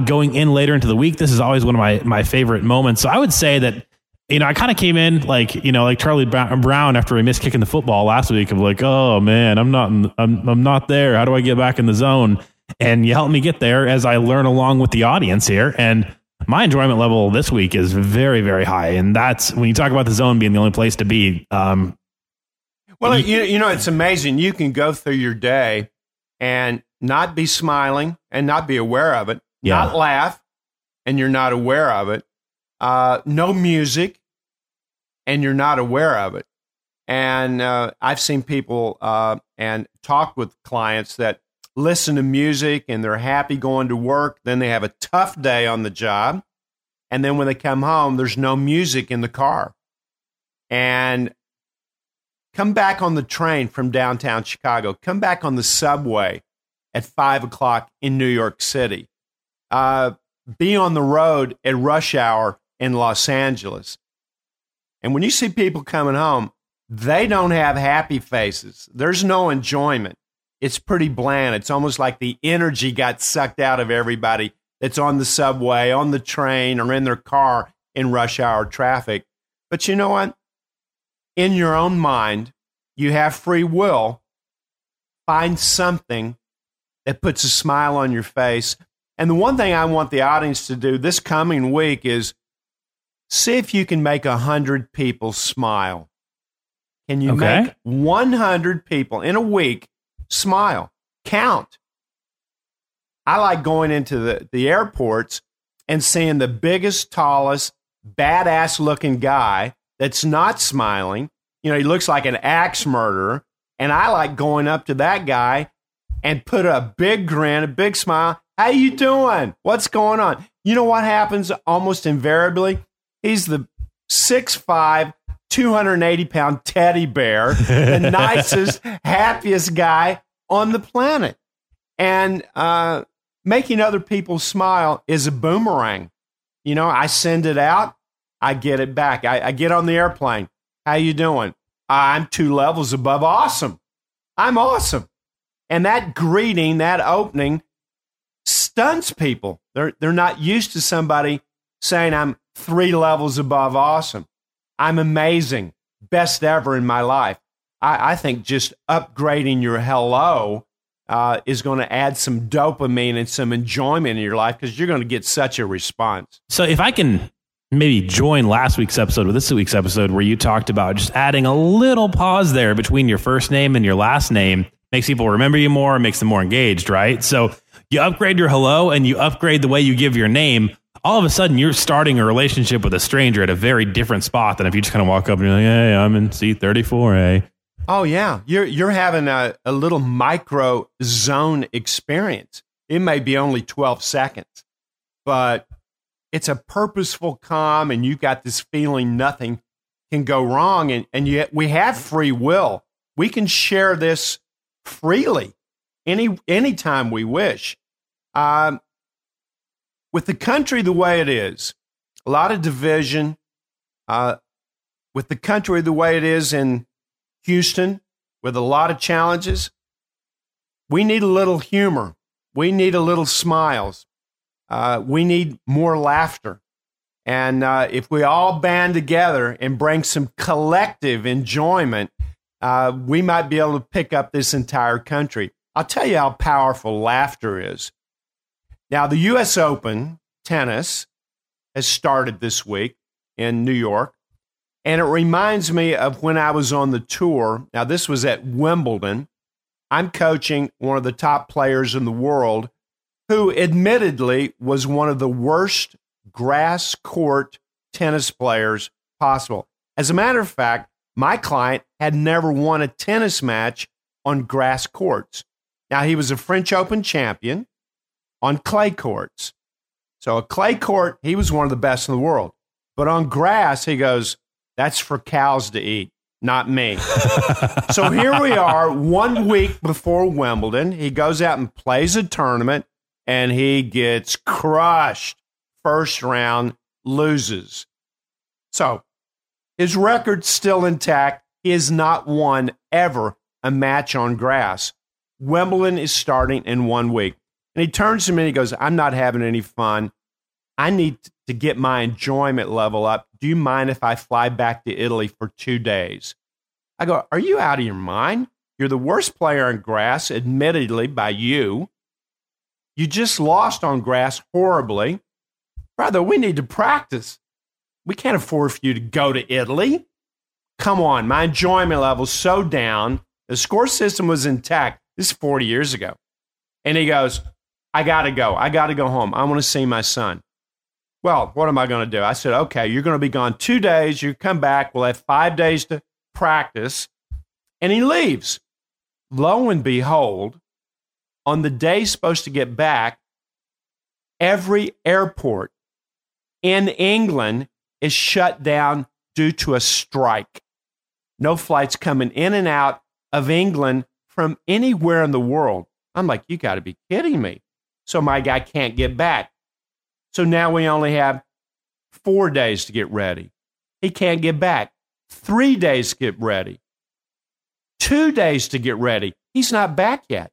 going in later into the week, this is always one of my favorite moments. So I would say that, I kind of came in like Charlie Brown after he missed kicking the football last week. I'm like, oh man, I'm not there. How do I get back in the zone? And you helped me get there as I learn along with the audience here. And my enjoyment level this week is very, very high. And that's when you talk about the zone being the only place to be. Well, it's amazing. You can go through your day and not be smiling and not be aware of it, not laugh, and you're not aware of it. No music, and you're not aware of it. And I've seen people and talked with clients that listen to music and they're happy going to work. Then they have a tough day on the job. And then when they come home, there's no music in the car. And come back on the train from downtown Chicago. Come back on the subway at 5 o'clock in New York City. Be on the road at rush hour in Los Angeles. And when you see people coming home, they don't have happy faces. There's no enjoyment. It's pretty bland. It's almost like the energy got sucked out of everybody that's on the subway, on the train, or in their car in rush hour traffic. But you know what? In your own mind, you have free will. Find something that puts a smile on your face. And the one thing I want the audience to do this coming week is see if you can make 100 people smile. Can you make 100 people in a week smile? Count. I like going into the airports and seeing the biggest, tallest, badass-looking guy that's not smiling. You know, he looks like an axe murderer. And I like going up to that guy and put a big grin, a big smile. How you doing? What's going on? You know what happens almost invariably? He's the 6'5", 280-pound teddy bear, the nicest, happiest guy on the planet. And making other people smile is a boomerang. You know, I send it out, I get it back. I get on the airplane. How you doing? I'm 2 levels above awesome. I'm awesome. And that greeting, that opening, stuns people. They're not used to somebody saying I'm 3 levels above awesome. I'm amazing, best ever in my life. I think just upgrading your hello is going to add some dopamine and some enjoyment in your life because you're going to get such a response. So if I can maybe join last week's episode with this week's episode where you talked about just adding a little pause there between your first name and your last name makes people remember you more, makes them more engaged, right? So you upgrade your hello and you upgrade the way you give your name. All of a sudden, you're starting a relationship with a stranger at a very different spot than if you just kind of walk up and you're like, hey, I'm in C34A. Oh, yeah. You're having a little micro zone experience. It may be only 12 seconds, but it's a purposeful calm, and you've got this feeling nothing can go wrong, and yet we have free will. We can share this freely any time we wish. With the country the way it is, a lot of division. With the country the way it is in Houston, with a lot of challenges, we need a little humor. We need a little smiles. We need more laughter. And if we all band together and bring some collective enjoyment, we might be able to pick up this entire country. I'll tell you how powerful laughter is. Now, the U.S. Open tennis has started this week in New York, and it reminds me of when I was on the tour. Now, this was at Wimbledon. I'm coaching one of the top players in the world who admittedly was one of the worst grass court tennis players possible. As a matter of fact, my client had never won a tennis match on grass courts. Now, he was a French Open champion on clay courts. So a clay court, he was one of the best in the world. But on grass, he goes, that's for cows to eat, not me. So here we are, 1 week before Wimbledon. He goes out and plays a tournament, and he gets crushed. First round, loses. So his record's still intact. He has not won ever a match on grass. Wimbledon is starting in 1 week. And he turns to me and he goes, I'm not having any fun. I need to get my enjoyment level up. Do you mind if I fly back to Italy for 2 days? I go, are you out of your mind? You're the worst player on grass, admittedly, by you. You just lost on grass horribly. Brother, we need to practice. We can't afford for you to go to Italy. Come on, my enjoyment level's so down. The score system was intact. This is 40 years ago. And he goes, I got to go. I got to go home. I want to see my son. Well, what am I going to do? I said, okay, you're going to be gone 2 days. You come back. We'll have 5 days to practice, and he leaves. Lo and behold, on the day supposed to get back, every airport in England is shut down due to a strike. No flights coming in and out of England from anywhere in the world. I'm like, you got to be kidding me. So my guy can't get back. So now we only have 4 days to get ready. He can't get back. 3 days to get ready. 2 days to get ready. He's not back yet.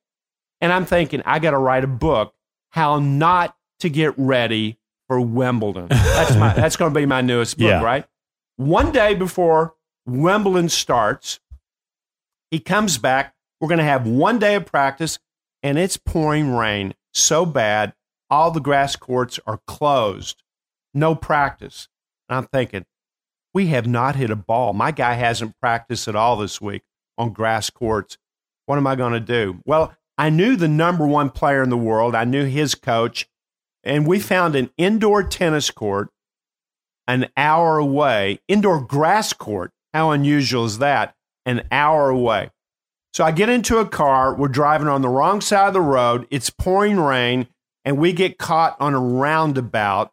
And I'm thinking, I got to write a book, How Not to Get Ready for Wimbledon. That's going to be my newest book, right? One day before Wimbledon starts, he comes back. We're going to have 1 day of practice, and it's pouring rain so bad, all the grass courts are closed. No practice. And I'm thinking, we have not hit a ball. My guy hasn't practiced at all this week on grass courts. What am I going to do? Well, I knew the number one player in the world. I knew his coach. And we found an indoor tennis court an hour away, indoor grass court. How unusual is that? An hour away. So I get into a car. We're driving on the wrong side of the road. It's pouring rain. And we get caught on a roundabout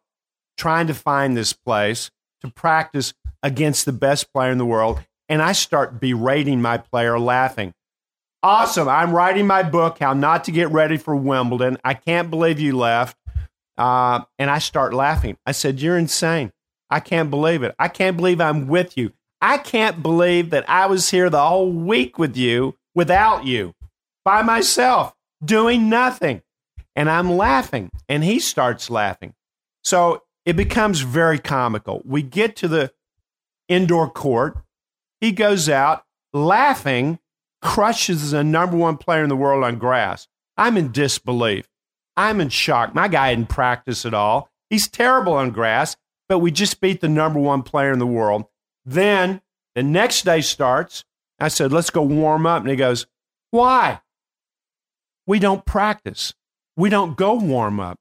trying to find this place to practice against the best player in the world. And I start berating my player, laughing. Awesome. I'm writing my book, How Not to Get Ready for Wimbledon. I can't believe you left. And I start laughing. I said, you're insane. I can't believe it. I can't believe I'm with you. I can't believe that I was here the whole week with you, without you, by myself, doing nothing. And I'm laughing. And he starts laughing. So it becomes very comical. We get to the indoor court. He goes out laughing, crushes the number one player in the world on grass. I'm in disbelief. I'm in shock. My guy didn't practice at all. He's terrible on grass, but we just beat the number one player in the world. Then the next day starts. I said, let's go warm up. And he goes, why? We don't practice. We don't go warm up.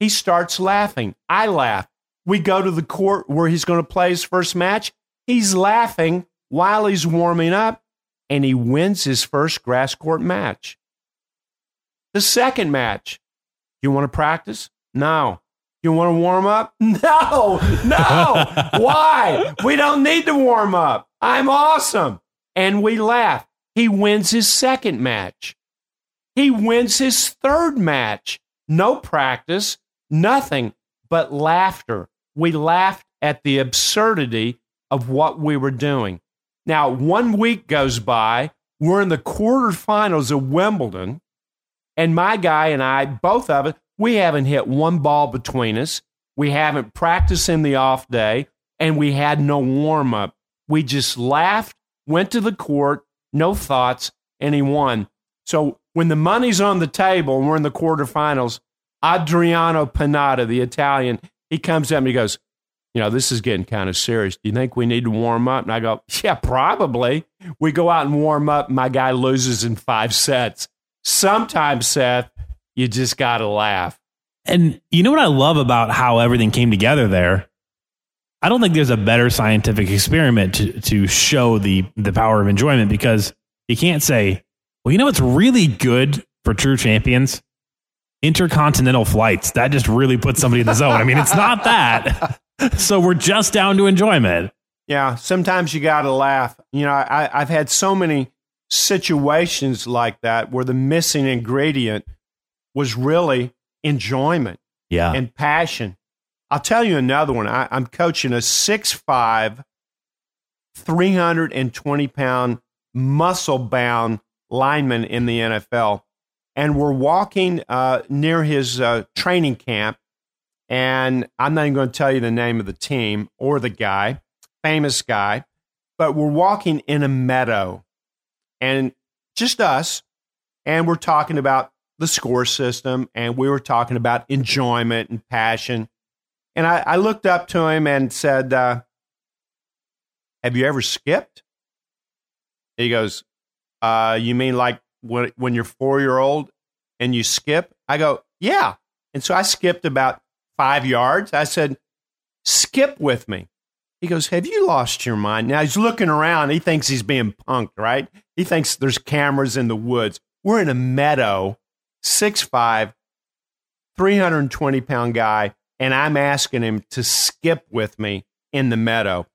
He starts laughing. I laugh. We go to the court where he's going to play his first match. He's laughing while he's warming up, and he wins his first grass court match. The second match, you want to practice? No. You want to warm up? No. Why? We don't need to warm up. I'm awesome. And we laugh. He wins his second match. He wins his third match. No practice, nothing but laughter. We laughed at the absurdity of what we were doing. Now, 1 week goes by. We're in the quarterfinals of Wimbledon, and my guy and I, both of us, we haven't hit one ball between us. We haven't practiced in the off day, and we had no warm-up. We just laughed, went to the court, no thoughts, and he won. So when the money's on the table and we're in the quarterfinals, Adriano Panatta, the Italian, he comes up and he goes, you know, this is getting kind of serious. Do you think we need to warm up? And I go, yeah, probably. We go out and warm up. And my guy loses in 5 sets. Sometimes, Seth, you just got to laugh. And you know what I love about how everything came together there? I don't think there's a better scientific experiment to show the power of enjoyment, because you can't say, well, you know what's really good for true champions? Intercontinental flights. That just really puts somebody in the zone. I mean, it's not that. So we're just down to enjoyment. Yeah, sometimes you got to laugh. You know, I've had so many situations like that where the missing ingredient was really enjoyment and passion. I'll tell you another one. I'm coaching a 6'5", 320-pound, muscle-bound lineman in the NFL. And we're walking near his training camp, and I'm not even going to tell you the name of the team or the guy, famous guy, but we're walking in a meadow, and just us, and we're talking about the score system, and we were talking about enjoyment and passion. And I looked up to him and said, have you ever skipped? He goes, you mean like when you're 4-year-old and you skip? I go, yeah. And so I skipped about 5 yards. I said, skip with me. He goes, have you lost your mind? Now he's looking around. He thinks he's being punked, right? He thinks there's cameras in the woods. We're in a meadow, 6'5", 320-pound guy, and I'm asking him to skip with me in the meadow.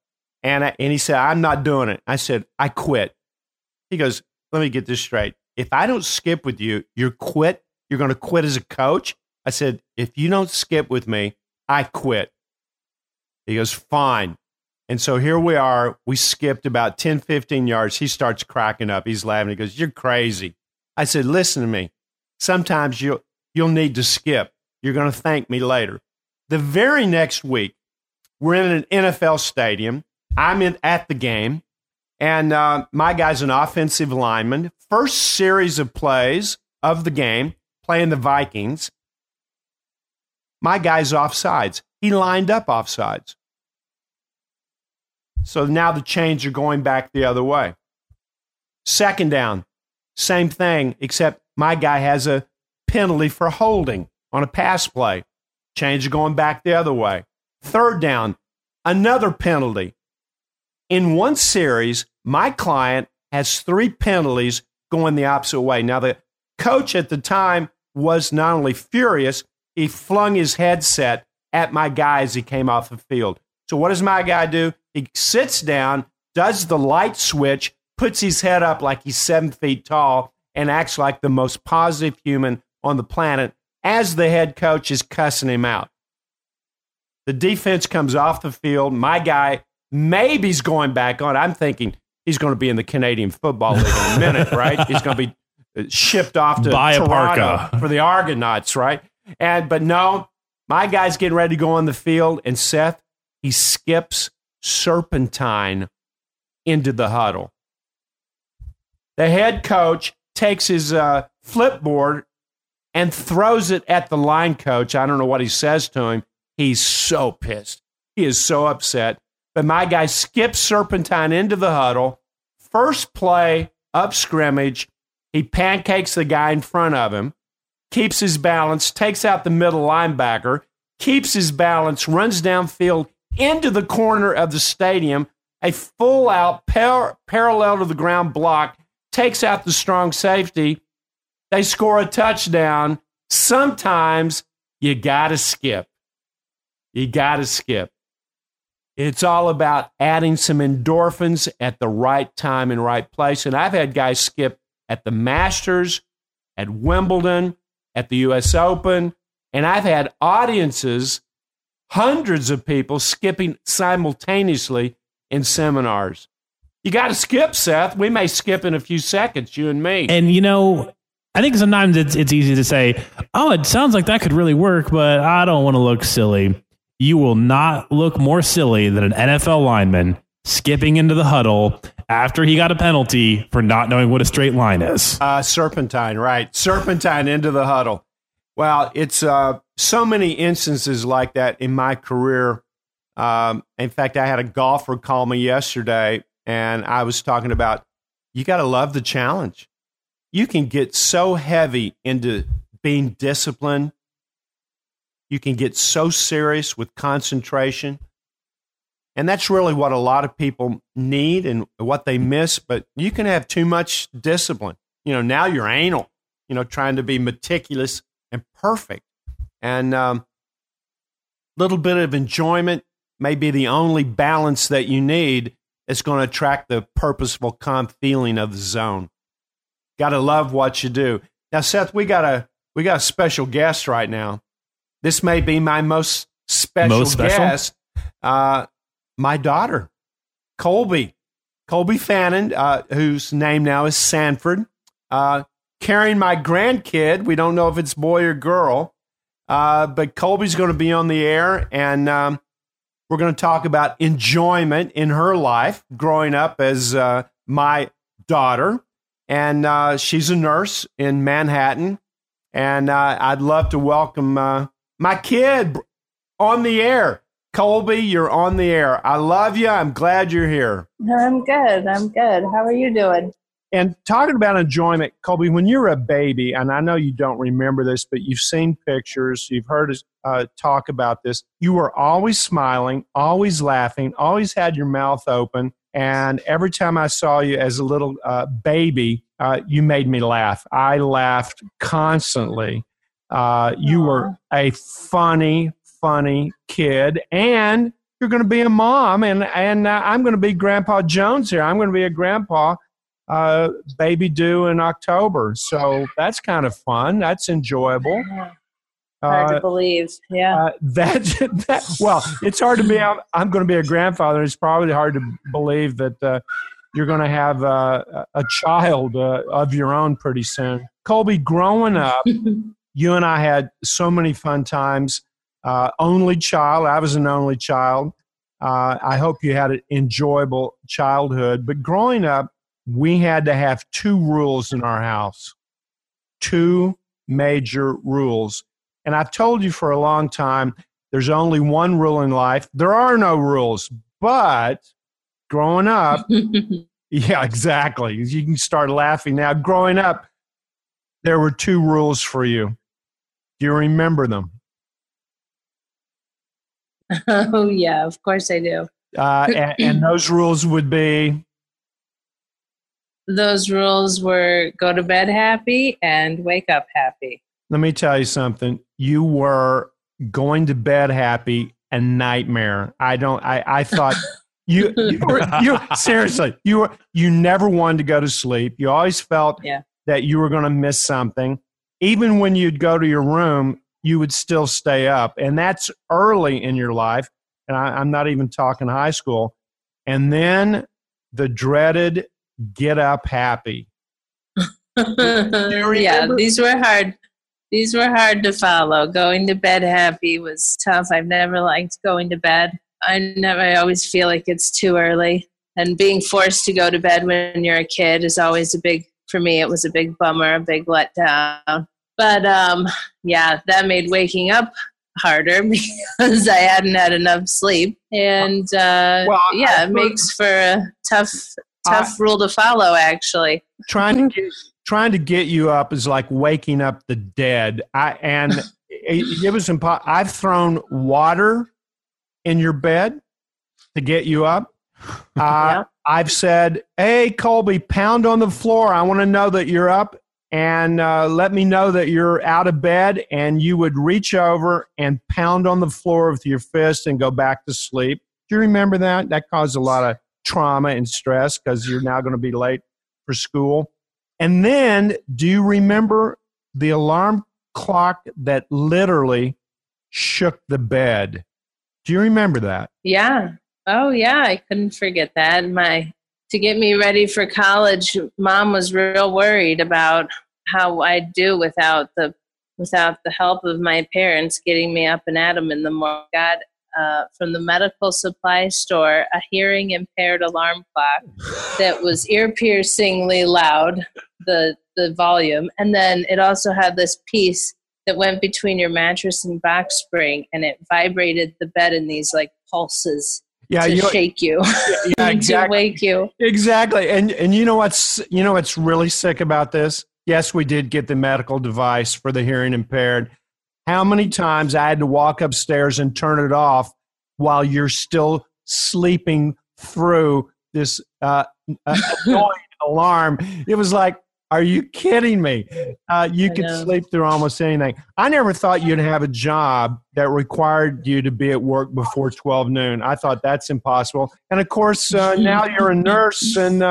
And he said, I'm not doing it. I said, I quit. He goes, let me get this straight. If I don't skip with you, you're quit. You're going to quit as a coach? I said, if you don't skip with me, I quit. He goes, fine. And so here we are. We skipped about 10, 15 yards. He starts cracking up. He's laughing. He goes, you're crazy. I said, listen to me. Sometimes you'll need to skip. You're going to thank me later. The very next week, we're in an NFL stadium. I'm at the game. And my guy's an offensive lineman. First series of plays of the game, playing the Vikings. My guy's offsides. He lined up offsides. So now the chains are going back the other way. Second down, same thing, except my guy has a penalty for holding on a pass play. Chains are going back the other way. Third down, another penalty. In one series, my client has three penalties going the opposite way. Now, the coach at the time was not only furious, he flung his headset at my guy as he came off the field. So what does my guy do? He sits down, does the light switch, puts his head up like he's 7 feet tall, and acts like the most positive human on the planet as the head coach is cussing him out. The defense comes off the field. My guy maybe is going back on. I'm thinking he's going to be in the Canadian Football League in a minute, right? He's going to be shipped off to Toronto for the Argonauts, right? But no, my guy's getting ready to go on the field, and Seth, he skips serpentine into the huddle. The head coach takes his flipboard and throws it at the line coach. I don't know what he says to him. He's so pissed. He is so upset. But my guy skips serpentine into the huddle. First play up scrimmage, he pancakes the guy in front of him, keeps his balance, takes out the middle linebacker, keeps his balance, runs downfield into the corner of the stadium, a full-out parallel to the ground block, takes out the strong safety. They score a touchdown. Sometimes you got to skip. You got to skip. It's all about adding some endorphins at the right time and right place. And I've had guys skip at the Masters, at Wimbledon, at the U.S. Open, and I've had audiences, hundreds of people skipping simultaneously in seminars. You got to skip, Seth. We may skip in a few seconds, you and me. And, you know, I think sometimes it's easy to say, oh, it sounds like that could really work, but I don't want to look silly. You will not look more silly than an NFL lineman skipping into the huddle after he got a penalty for not knowing what a straight line is. Serpentine, right. Serpentine into the huddle. Well, it's so many instances like that in my career. In fact, I had a golfer call me yesterday, and I was talking about, you got to love the challenge. You can get so heavy into being disciplined. You can get so serious with concentration. And that's really what a lot of people need and what they miss. But you can have too much discipline. You know, now you're anal, you know, trying to be meticulous and perfect. And little bit of enjoyment may be the only balance that you need. It's going to attract the purposeful, calm feeling of the zone. Got to love what you do. Now, Seth, we got a special guest right now. This may be my most special guest. My daughter, Colby Fannin, whose name now is Sanford, carrying my grandkid. We don't know if it's boy or girl, but Colby's going to be on the air, and we're going to talk about enjoyment in her life growing up as my daughter, and she's a nurse in Manhattan, and I'd love to welcome my kid on the air. Colby, you're on the air. I love you. I'm glad you're here. I'm good. How are you doing? And talking about enjoyment, Colby, when you're a baby, and I know you don't remember this, but you've seen pictures, you've heard us talk about this, you were always smiling, always laughing, always had your mouth open. And every time I saw you as a little baby, you made me laugh. I laughed constantly. You were a funny, funny kid, and you're going to be a mom, and I'm going to be Grandpa Jones here. I'm going to be a grandpa, baby due in October. So that's kind of fun. That's enjoyable. Hard to believe. Yeah. Well, it's hard to be, I'm going to be a grandfather. It's probably hard to believe that you're going to have a child of your own pretty soon. Colby, growing up, you and I had so many fun times. Only child. I was an only child. I hope you had an enjoyable childhood. But growing up, we had to have two rules in our house, two major rules. And I've told you for a long time, there's only one rule in life. There are no rules. But growing up, yeah, exactly. You can start laughing now. Growing up, there were two rules for you. Do you remember them? Oh, yeah, of course I do. And those rules would be? Those rules were go to bed happy and wake up happy. Let me tell you something. You were going to bed happy a nightmare. I thought you were seriously, you never wanted to go to sleep. You always felt that you were going to miss something. Even when you'd go to your room, you would still stay up. And that's early in your life. And I'm not even talking high school. And then the dreaded get up happy. Yeah, these were hard. These were hard to follow. Going to bed happy was tough. I've never liked going to bed. I always feel like it's too early. And being forced to go to bed when you're a kid is always for me, it was a big bummer, a big letdown. But, that made waking up harder because I hadn't had enough sleep. And, it makes for a tough rule to follow, actually. Trying to get you up is like waking up the dead. It was impossible. I've thrown water in your bed to get you up. I've said, hey, Colby, pound on the floor. I want to know that you're up. And let me know that you're out of bed, and you would reach over and pound on the floor with your fist and go back to sleep. Do you remember that? That caused a lot of trauma and stress because you're now going to be late for school. And then, do you remember the alarm clock that literally shook the bed? Do you remember that? Yeah. Oh, yeah. I couldn't forget that. To get me ready for college, Mom was real worried about how I'd do without the help of my parents getting me up and at 'em in the morning. Got from the medical supply store a hearing impaired alarm clock that was ear piercingly loud, the volume, and then it also had this piece that went between your mattress and box spring, and it vibrated the bed in these like pulses. Yeah, to shake you. Yeah, exactly. To wake you. Exactly. And you know what's really sick about this? Yes, we did get the medical device for the hearing impaired. How many times I had to walk upstairs and turn it off while you're still sleeping through this annoying alarm. It was like, are you kidding me? You could sleep through almost anything. I never thought you'd have a job that required you to be at work before 12 noon. I thought that's impossible. And, of course, now you're a nurse, and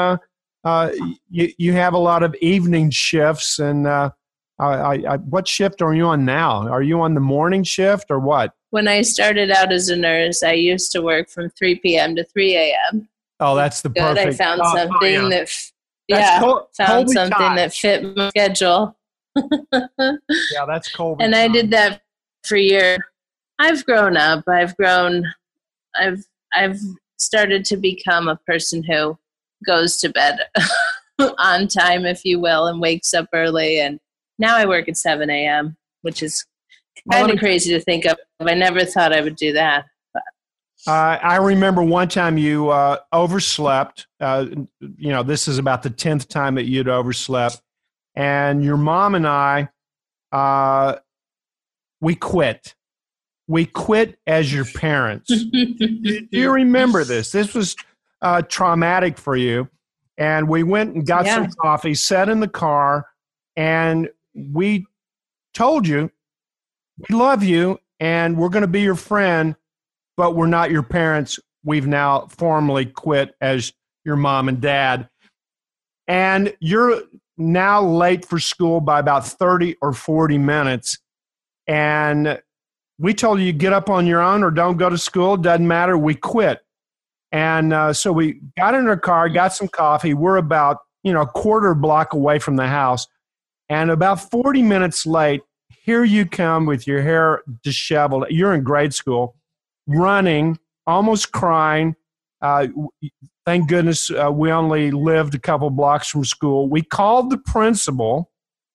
you have a lot of evening shifts. And what shift are you on now? Are you on the morning shift or what? When I started out as a nurse, I used to work from 3 p.m. to 3 a.m. Oh, that's the perfect. I found something that... found something that fit my schedule. Yeah, that's cold. And I did that for a year. I've grown up. I've started to become a person who goes to bed on time, if you will, and wakes up early. And now I work at 7 a.m., which is kind of crazy to think of. I never thought I would do that. But. I remember one time you overslept. You know, this is about the 10th time that you'd overslept. And your mom and I, we quit. We quit as your parents. Do you remember this? This was traumatic for you. And we went and got some coffee, sat in the car, and we told you, we love you, and we're going to be your friend, but we're not your parents. We've now formally quit as your mom and dad. And you're now late for school by about 30 or 40 minutes. And we told you, get up on your own or don't go to school. Doesn't matter. We quit. And so we got in our car, got some coffee. We're about, you know, a quarter block away from the house. And about 40 minutes late, here you come with your hair disheveled. You're in grade school, running, almost crying. Thank goodness we only lived a couple blocks from school. We called the principal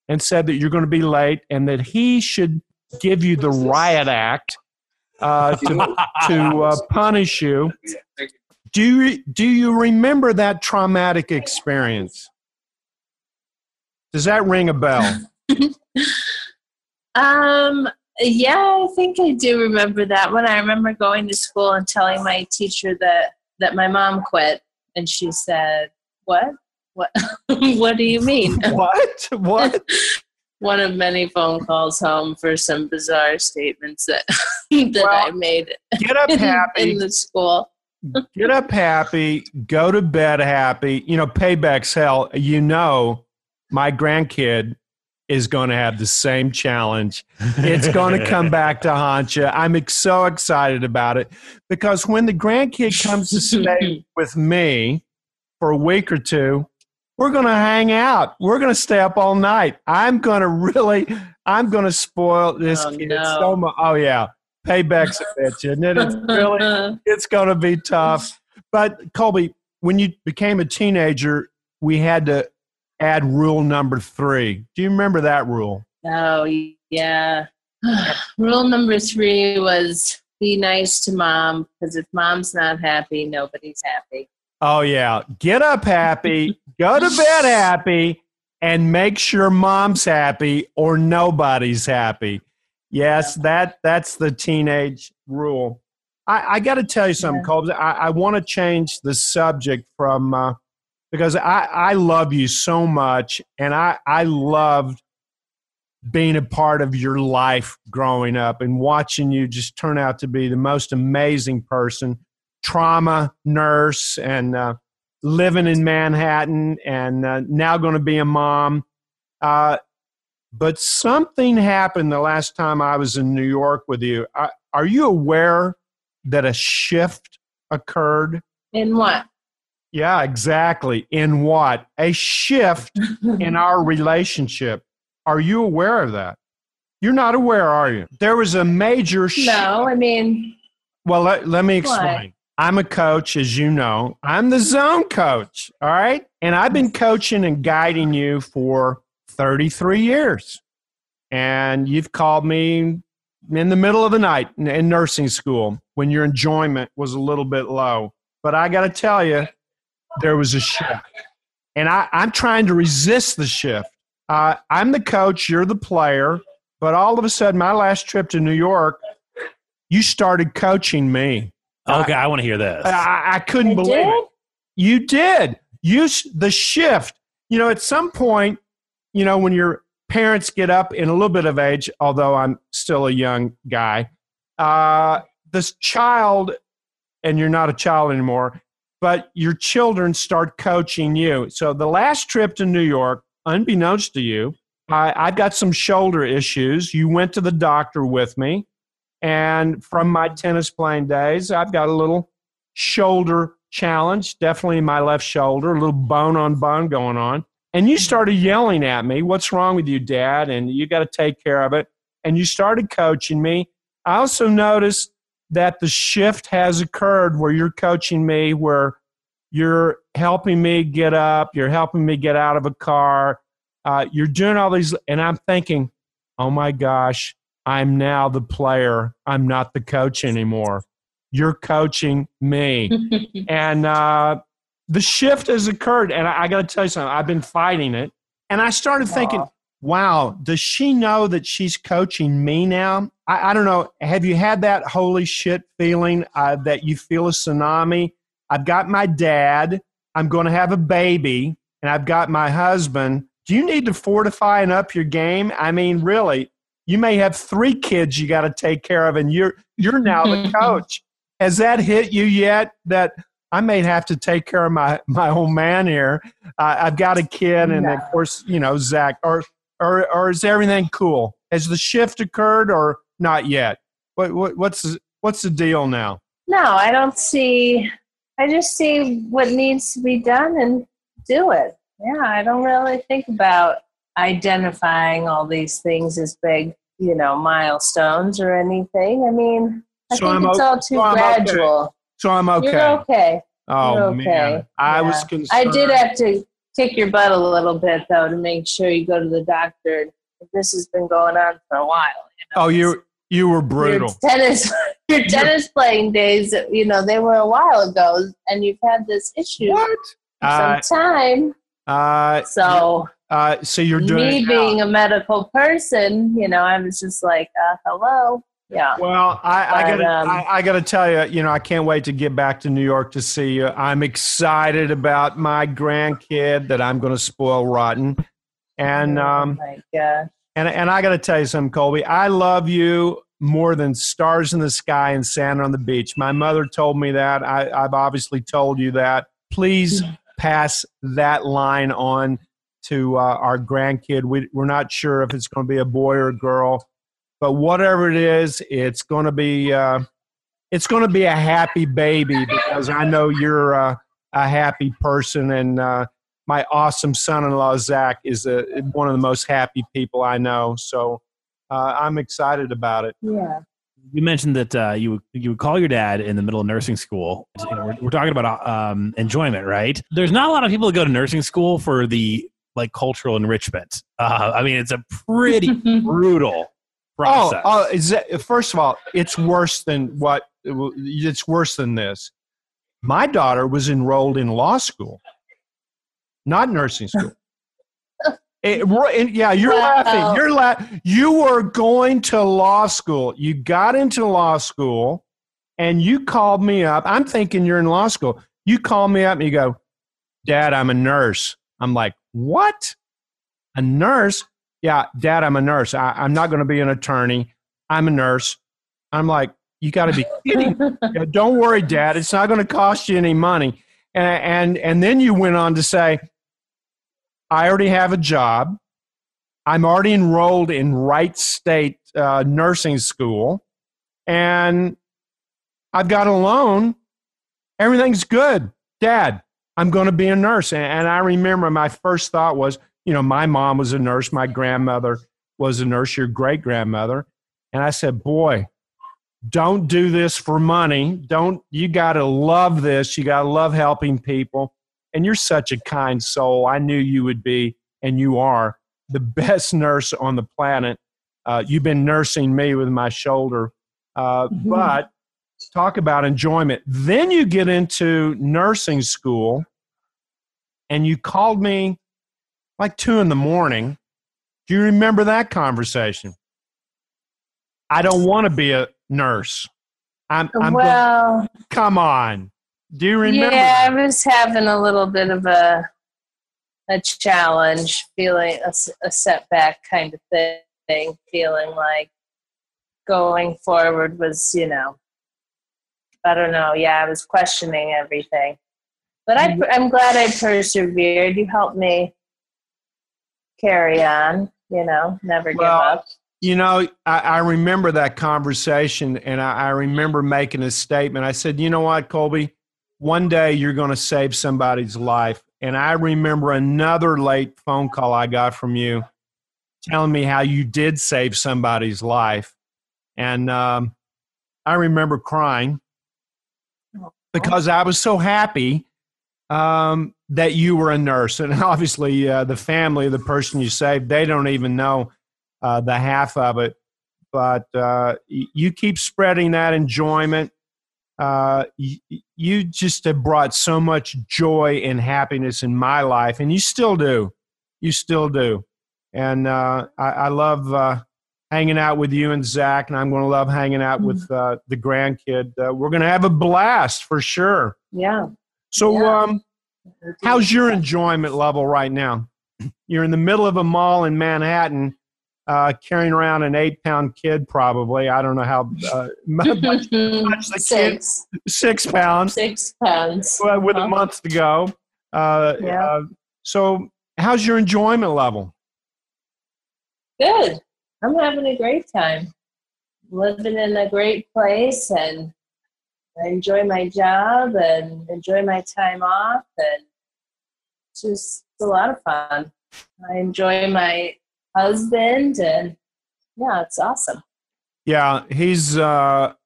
and said that you're going to be late and that he should give you the riot act to punish you. Do you remember that traumatic experience? Does that ring a bell? Yeah, I think I do remember that one. I remember going to school and telling my teacher that my mom quit, and she said, What? What do you mean? What? One of many phone calls home for some bizarre statements that I made. Get up happy in the school. Get up happy. Go to bed happy. You know, payback's hell. You know, my grandkid is going to have the same challenge. It's going to come back to haunt you. I'm so excited about it because when the grandkid comes to stay with me for a week or two, we're going to hang out. We're going to stay up all night. I'm going to spoil this kid so much. Oh, yeah. Payback's a bitch, isn't it? It's going to be tough. But, Colby, when you became a teenager, we had to add rule number 3. Do you remember that rule? Oh, yeah. Rule number 3 was be nice to mom because if mom's not happy, nobody's happy. Oh, yeah. Get up happy, go to bed happy, and make sure mom's happy or nobody's happy. Yes, that's the teenage rule. I got to tell you something, Colby. I want to change the subject from because I love you so much, and I loved being a part of your life growing up and watching you just turn out to be the most amazing person. Trauma nurse and living in Manhattan and now going to be a mom. But something happened the last time I was in New York with you. Are you aware that a shift occurred? In what? Yeah, exactly. In what? A shift in our relationship. Are you aware of that? You're not aware, are you? There was a major shift. No, I mean. Well, let me explain. What? I'm a coach, as you know. I'm the zone coach, all right? And I've been coaching and guiding you for 33 years. And you've called me in the middle of the night in nursing school when your enjoyment was a little bit low. But I got to tell you, there was a shift. And I'm trying to resist the shift. I'm the coach, you're the player. But all of a sudden, my last trip to New York, you started coaching me. Okay, I want to hear this. I couldn't believe it. You did. The shift. You know, at some point, you know, when your parents get up in a little bit of age, although I'm still a young guy, this child, and you're not a child anymore, but your children start coaching you. So the last trip to New York, unbeknownst to you, I've got some shoulder issues. You went to the doctor with me. And from my tennis playing days, I've got a little shoulder challenge, definitely in my left shoulder, a little bone on bone going on. And you started yelling at me, what's wrong with you, Dad? And you got to take care of it. And you started coaching me. I also noticed that the shift has occurred where you're coaching me, where you're helping me get up, you're helping me get out of a car, you're doing all these. And I'm thinking, oh, my gosh. I'm now the player. I'm not the coach anymore. You're coaching me. And the shift has occurred. And I got to tell you something. I've been fighting it. And I started thinking, wow, does she know that she's coaching me now? I don't know. Have you had that holy shit feeling that you feel a tsunami? I've got my dad. I'm going to have a baby. And I've got my husband. Do you need to fortify and up your game? I mean, really, you may have 3 kids you got to take care of, and you're now the coach. Has that hit you yet, that I may have to take care of my old man here? I've got a kid, and of course, you know, Zach. Or is everything cool? Has the shift occurred or not yet? What's the deal now? No, I don't see. I just see what needs to be done and do it. Yeah, I don't really think about identifying all these things as big, you know, milestones or anything. I mean, I think it's all too gradual. Okay. So I'm okay. You're okay. Man. I was concerned. I did have to kick your butt a little bit, though, to make sure you go to the doctor. This has been going on for a while. You know? Oh, you were brutal. Your tennis playing days, you know, they were a while ago, and you've had this issue for some time. So you're doing me being a medical person, you know, I was just like, hello. Yeah. Well, I got to tell you, you know, I can't wait to get back to New York to see you. I'm excited about my grandkid that I'm going to spoil rotten. And, and I got to tell you something, Colby, I love you more than stars in the sky and sand on the beach. My mother told me that. I've obviously told you that. Please pass that line on to our grandkid. We're not sure if it's going to be a boy or a girl, but whatever it is, it's going to be a happy baby, because I know you're a happy person, and my awesome son-in-law Zach is one of the most happy people I know. So I'm excited about it. Yeah. You mentioned that you would call your dad in the middle of nursing school. You know, we're talking about enjoyment, right? There's not a lot of people that go to nursing school for the cultural enrichment. I mean, it's a pretty brutal process. First of all, it's worse than this. My daughter was enrolled in law school, not nursing school. You're laughing. You were going to law school. You got into law school, and you called me up. I'm thinking you're in law school. You call me up, and you go, "Dad, I'm a nurse." I'm like, "What? A nurse?" "Yeah, Dad, I'm a nurse. I'm not going to be an attorney. I'm a nurse." I'm like, "You got to be kidding me." "Yeah, don't worry, Dad. It's not going to cost you any money." And then you went on to say, "I already have a job. I'm already enrolled in Wright State Nursing School, and I've got a loan. Everything's good. Dad, I'm going to be a nurse." And I remember my first thought was, you know, my mom was a nurse. My grandmother was a nurse, your great-grandmother. And I said, "Boy, don't do this for money. You got to love this. You got to love helping people. And you're such a kind soul. I knew you would be, and you are, the best nurse on the planet. You've been nursing me with my shoulder." But talk about enjoyment. Then you get into nursing school, and you called me 2:00 a.m. Do you remember that conversation? "I don't want to be a nurse." Come on. Do you remember? Yeah, I was having a little bit of a challenge, feeling a setback kind of thing, feeling like going forward was, you know, I don't know. Yeah, I was questioning everything. But I'm glad I persevered. You helped me carry on, you know, never give up. You know, I remember that conversation, and I remember making a statement. I said, "You know what, Colby? One day you're going to save somebody's life." And I remember another late phone call I got from you telling me how you did save somebody's life. And I remember crying because I was so happy that you were a nurse. And obviously the family of the person you saved, they don't even know the half of it. But you keep spreading that enjoyment. you just have brought so much joy and happiness in my life, and you still do. You still do. And I love hanging out with you and Zach, and I'm going to love hanging out with the grandkid. We're going to have a blast for sure. Yeah. So how's your enjoyment level right now? You're in the middle of a mall in Manhattan, carrying around an 8-pound kid, probably. I don't know how much the six. Kid, 6 pounds. 6 pounds. With a month to go. So how's your enjoyment level? Good. I'm having a great time. Living in a great place, and I enjoy my job and enjoy my time off, and it's just a lot of fun. I enjoy my husband, and yeah, it's awesome. Yeah, he's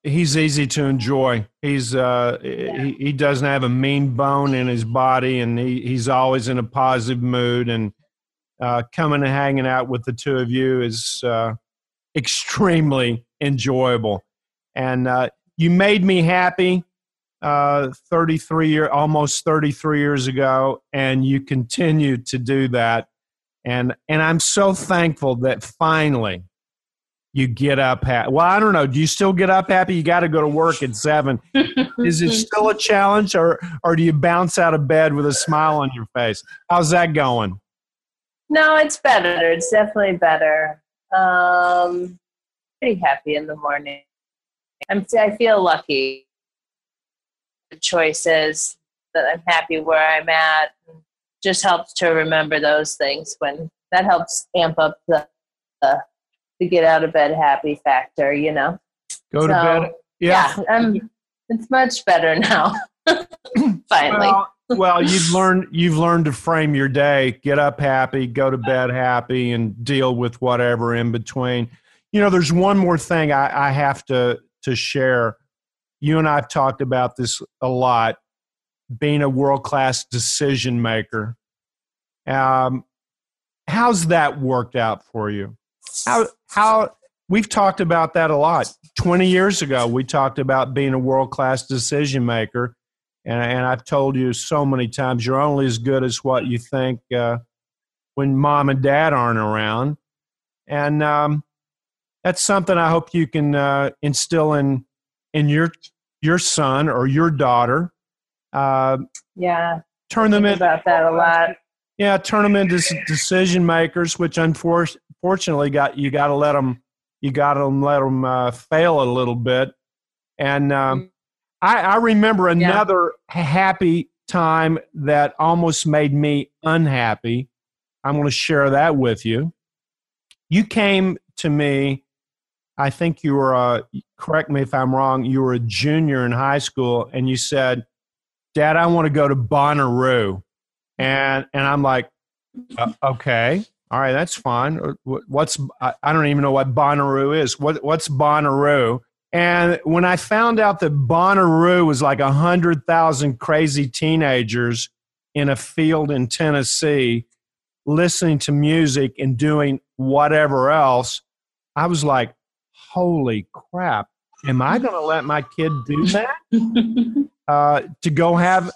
easy to enjoy. He doesn't have a mean bone in his body, and he's always in a positive mood, and coming and hanging out with the two of you is extremely enjoyable. And you made me happy 33 years ago, and you continue to do that. And I'm so thankful that finally you get up happy. Well, I don't know. Do you still get up happy? You got to go to work at 7. Is it still a challenge, or do you bounce out of bed with a smile on your face? How's that going? No, it's better. It's definitely better. Pretty happy in the morning. I feel lucky. The choice is that I'm happy where I'm at. Just helps to remember those things. When that helps amp up the get out of bed happy factor, you know. Go to bed. Yeah. It's much better now. Finally. Well, you've learned to frame your day. Get up happy, go to bed happy, and deal with whatever in between. You know, there's one more thing I have to share. You and I have talked about this a lot, being a world-class decision maker. How's that worked out for you? How we've talked about that a lot. 20 years ago, we talked about being a world-class decision maker, and I've told you so many times, you're only as good as what you think when mom and dad aren't around. And that's something I hope you can instill in your son or your daughter. Turn them in about that a lot. Yeah, turn them into decision makers, which unfortunately you got to let them fail a little bit. And I remember another happy time that almost made me unhappy. I'm going to share that with you. You came to me. I think you were correct me if I'm wrong. You were a junior in high school, and you said, "Dad, I want to go to Bonnaroo," and I'm like, "Okay, all right, that's fine. What's I don't even know what Bonnaroo is. What's Bonnaroo?" And when I found out that Bonnaroo was like 100,000 crazy teenagers in a field in Tennessee, listening to music and doing whatever else, I was like, "Holy crap! Am I going to let my kid do that?" To go have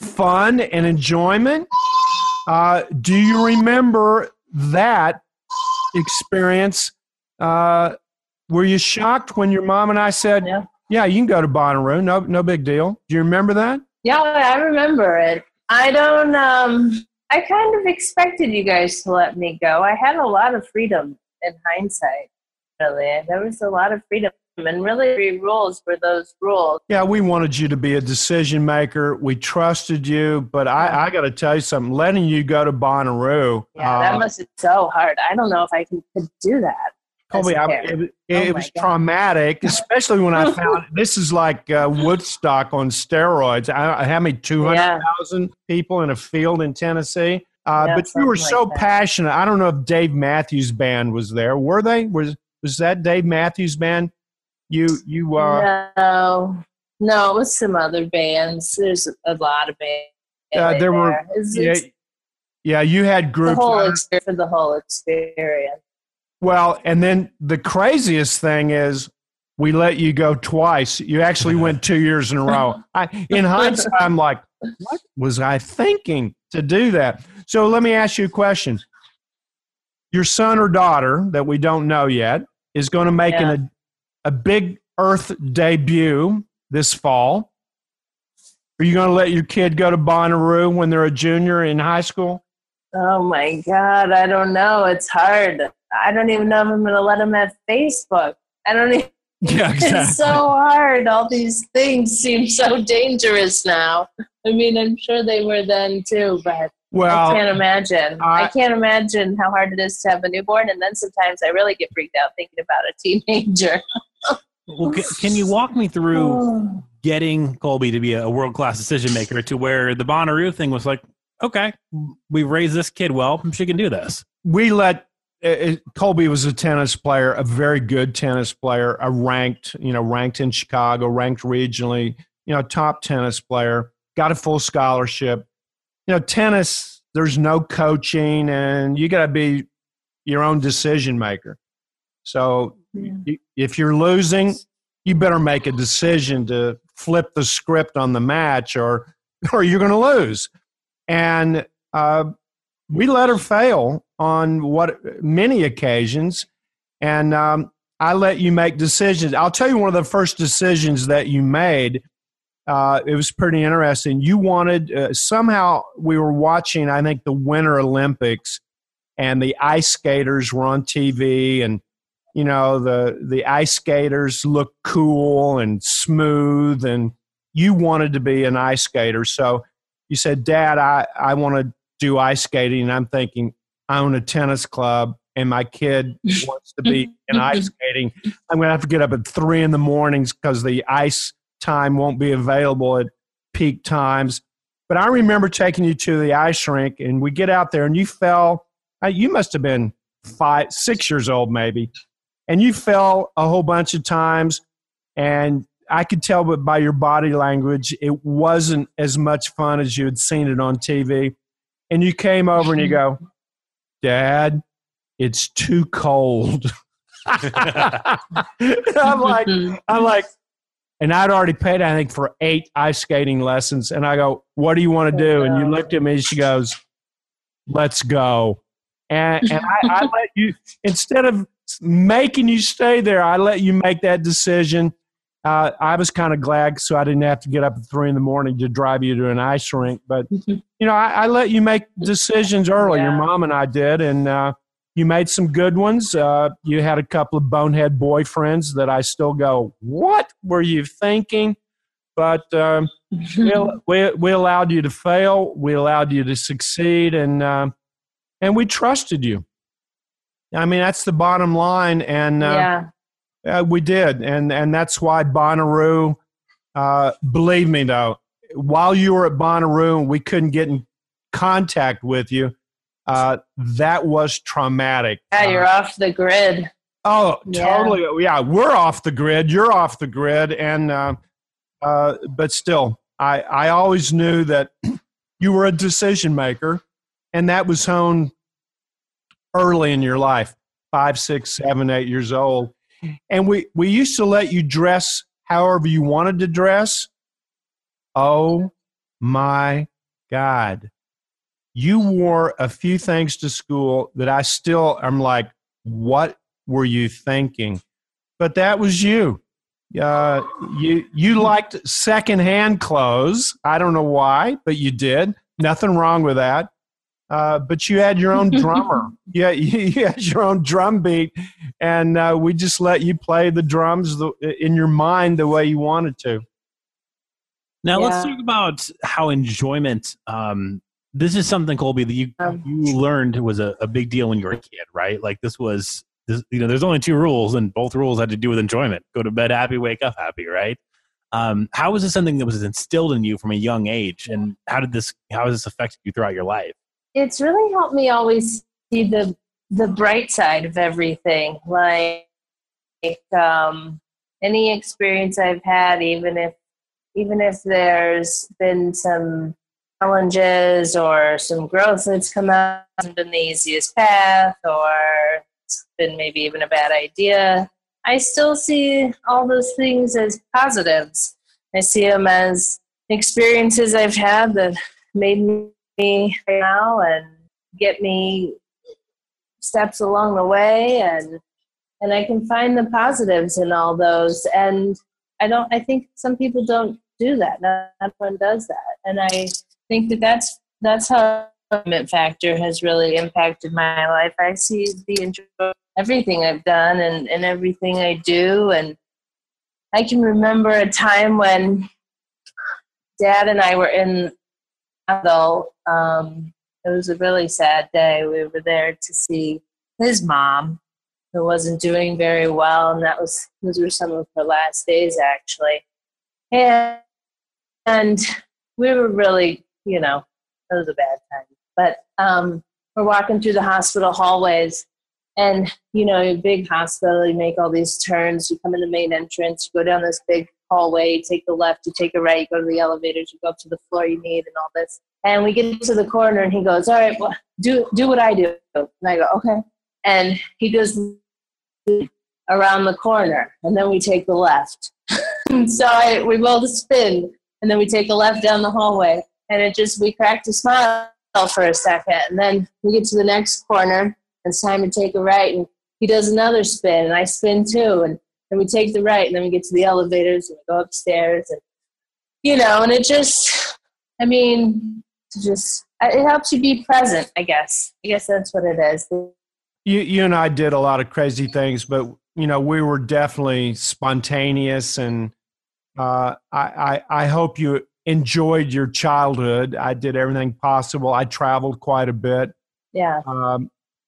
fun and enjoyment. Do you remember that experience? Were you shocked when your mom and I said, yeah you can go to Bonnaroo, no big deal? Do you remember that? Yeah, I remember it. I don't, I kind of expected you guys to let me go. I had a lot of freedom in hindsight, really. There was a lot of freedom. And really, rules were those rules. Yeah, we wanted you to be a decision maker. We trusted you, but I got to tell you something. Letting you go to Bonnaroo. Yeah, that must have been so hard. I don't know if I could do that. Colby, it was traumatic, especially when I found this is like Woodstock on steroids. How many 200,000 people in a field in Tennessee? But you were so passionate. I don't know if Dave Matthews Band was there. Were they? Was that Dave Matthews Band? No, it was some other bands. There's a lot of bands. You had groups. The whole experience. Well, and then the craziest thing is we let you go twice. You actually went 2 years in a row. In hindsight, I'm like, what was I thinking to do that? So let me ask you a question. Your son or daughter that we don't know yet is going to make a Big Earth debut this fall. Are you going to let your kid go to Bonnaroo when they're a junior in high school? Oh, my God. I don't know. It's hard. I don't even know if I'm going to let him have Facebook. I don't even. Yeah, exactly. It's so hard. All these things seem so dangerous now. I mean, I'm sure they were then, too, but I can't imagine. I can't imagine how hard it is to have a newborn, and then sometimes I really get freaked out thinking about a teenager. Well, can you walk me through getting Colby to be a world-class decision maker to where the Bonnaroo thing was like, okay, we raised this kid well, she can do this. We let Colby was a tennis player, a very good tennis player, a ranked in Chicago, ranked regionally, top tennis player, got a full scholarship. Tennis, there's no coaching, and you got to be your own decision maker. So if you're losing, you better make a decision to flip the script on the match or you're going to lose. And we let her fail on many occasions, and I let you make decisions. I'll tell you one of the first decisions that you made. It was pretty interesting. You wanted somehow we were watching, I think, the Winter Olympics, and the ice skaters were on TV, and the ice skaters looked cool and smooth, and you wanted to be an ice skater, so. You said, Dad, I want to do ice skating. And I'm thinking, I own a tennis club and my kid wants to be in ice skating. I'm going to have to get up at 3 a.m. because the ice time won't be available at peak times. But I remember taking you to the ice rink, and we get out there and you fell. You must have been 5, 6 years old maybe. And you fell a whole bunch of times, and I could tell by your body language, it wasn't as much fun as you had seen it on TV. And you came over and you go, Dad, it's too cold. I'm like, and I'd already paid, I think, for 8 ice skating lessons. And I go, what do you want to do? And you looked at me and she goes, let's go. And I let you, instead of making you stay there, I let you make that decision. I was kind of glad, so I didn't have to get up at 3 a.m. to drive you to an ice rink. But, I let you make decisions early. Yeah. Your mom and I did, and you made some good ones. You had a couple of bonehead boyfriends that I still go, what were you thinking? But we allowed you to fail. We allowed you to succeed, and we trusted you. I mean, that's the bottom line. And yeah. We did, and that's why Bonnaroo, believe me, though, while you were at Bonnaroo and we couldn't get in contact with you, that was traumatic. Yeah, you're off the grid. Oh, yeah. Totally. Yeah, we're off the grid. You're off the grid. And but still, I always knew that you were a decision maker, and that was honed early in your life, 5, 6, 7, 8 years old. And we used to let you dress however you wanted to dress. Oh, my God. You wore a few things to school that I still am like, what were you thinking? But that was you. You liked secondhand clothes. I don't know why, but you did. Nothing wrong with that. But you had your own drummer. Yeah, you had your own drum beat, and we just let you play the drums in your mind the way you wanted to. Now let's talk about how enjoyment. This is something, Colby, that you learned was a big deal when you were a kid, right? Like there's only 2 rules, and both rules had to do with enjoyment: go to bed happy, wake up happy, right? How was this something that was instilled in you from a young age, and how has this affected you throughout your life? It's really helped me always see the bright side of everything. Like any experience I've had, even if there's been some challenges or some growth that's come out, it hasn't been the easiest path, or it's been maybe even a bad idea. I still see all those things as positives. I see them as experiences I've had that made me now and get me steps along the way, and I can find the positives in all those. And I think some people don't do that. Not everyone does that. And I think that's how the factor has really impacted my life. I see the enjoyment, everything I've done and everything I do. And I can remember a time when Dad and I were in Orlando. It was a really sad day. We were there to see his mom, who wasn't doing very well, and those were some of her last days, actually. And we were really, it was a bad time. But we're walking through the hospital hallways, and, a big hospital, you make all these turns, you come in the main entrance, you go down this big hallway, you take the left, you take a right, you go to the elevators, you go up to the floor you need and all this. And we get to the corner, and he goes, all right, well, do what I do. And I go, okay. And he goes around the corner, and then we take the left. So we roll the spin, and then we take a left down the hallway. And we cracked a smile for a second. And then we get to the next corner, and it's time to take a right. And he does another spin, and I spin too. And then we take the right, and then we get to the elevators, and we go upstairs. And, and it helps you be present, I guess. I guess that's what it is. You and I did a lot of crazy things, but, we were definitely spontaneous, and I hope you enjoyed your childhood. I did everything possible. I traveled quite a bit. Yeah.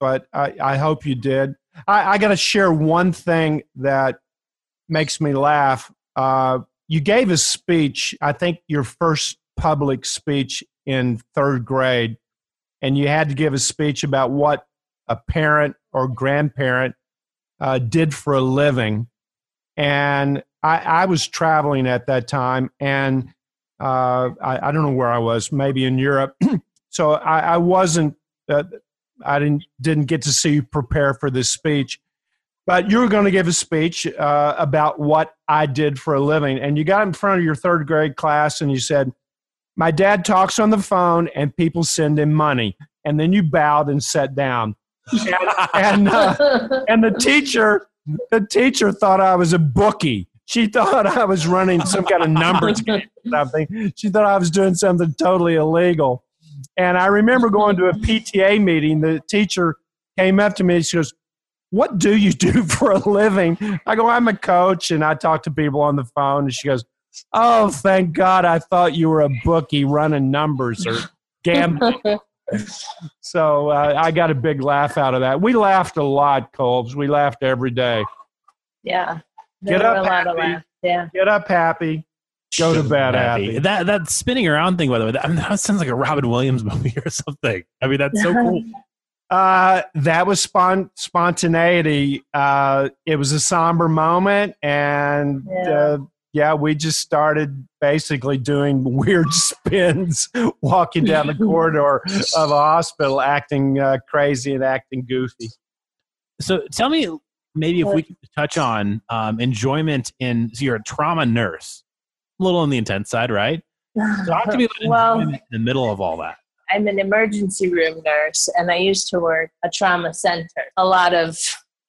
But I hope you did. I got to share one thing that makes me laugh. You gave a speech, I think your first public speech in third grade, and you had to give a speech about what a parent or grandparent did for a living. And I was traveling at that time, and I don't know where I was, maybe in Europe. So I wasn't, I didn't get to see you prepare for this speech, but you were going to give a speech about what I did for a living. And you got in front of your third grade class, and you said, my dad talks on the phone and people send him money. And then you bowed and sat down. And the teacher thought I was a bookie. She thought I was running some kind of numbers game or something. She thought I was doing something totally illegal. And I remember going to a PTA meeting. The teacher came up to me and she goes, what do you do for a living? I go, I'm a coach, and I talk to people on the phone. And she goes, oh, thank God, I thought you were a bookie running numbers or gambling. So I got a big laugh out of that. We laughed a lot, Colbs. We laughed every day. Yeah. Get up happy. Yeah. Get up happy. Go to bed happy. That spinning around thing, by the way, that sounds like a Robin Williams movie or something. I mean, that's so cool. That was spontaneity. It was a somber moment, and we just started basically doing weird spins, walking down the corridor of a hospital, acting crazy and acting goofy. So tell me, maybe if we could touch on enjoyment so you're a trauma nurse, a little on the intense side, right? Talk to me about enjoyment in the middle of all that. I'm an emergency room nurse, and I used to work a trauma center. A lot of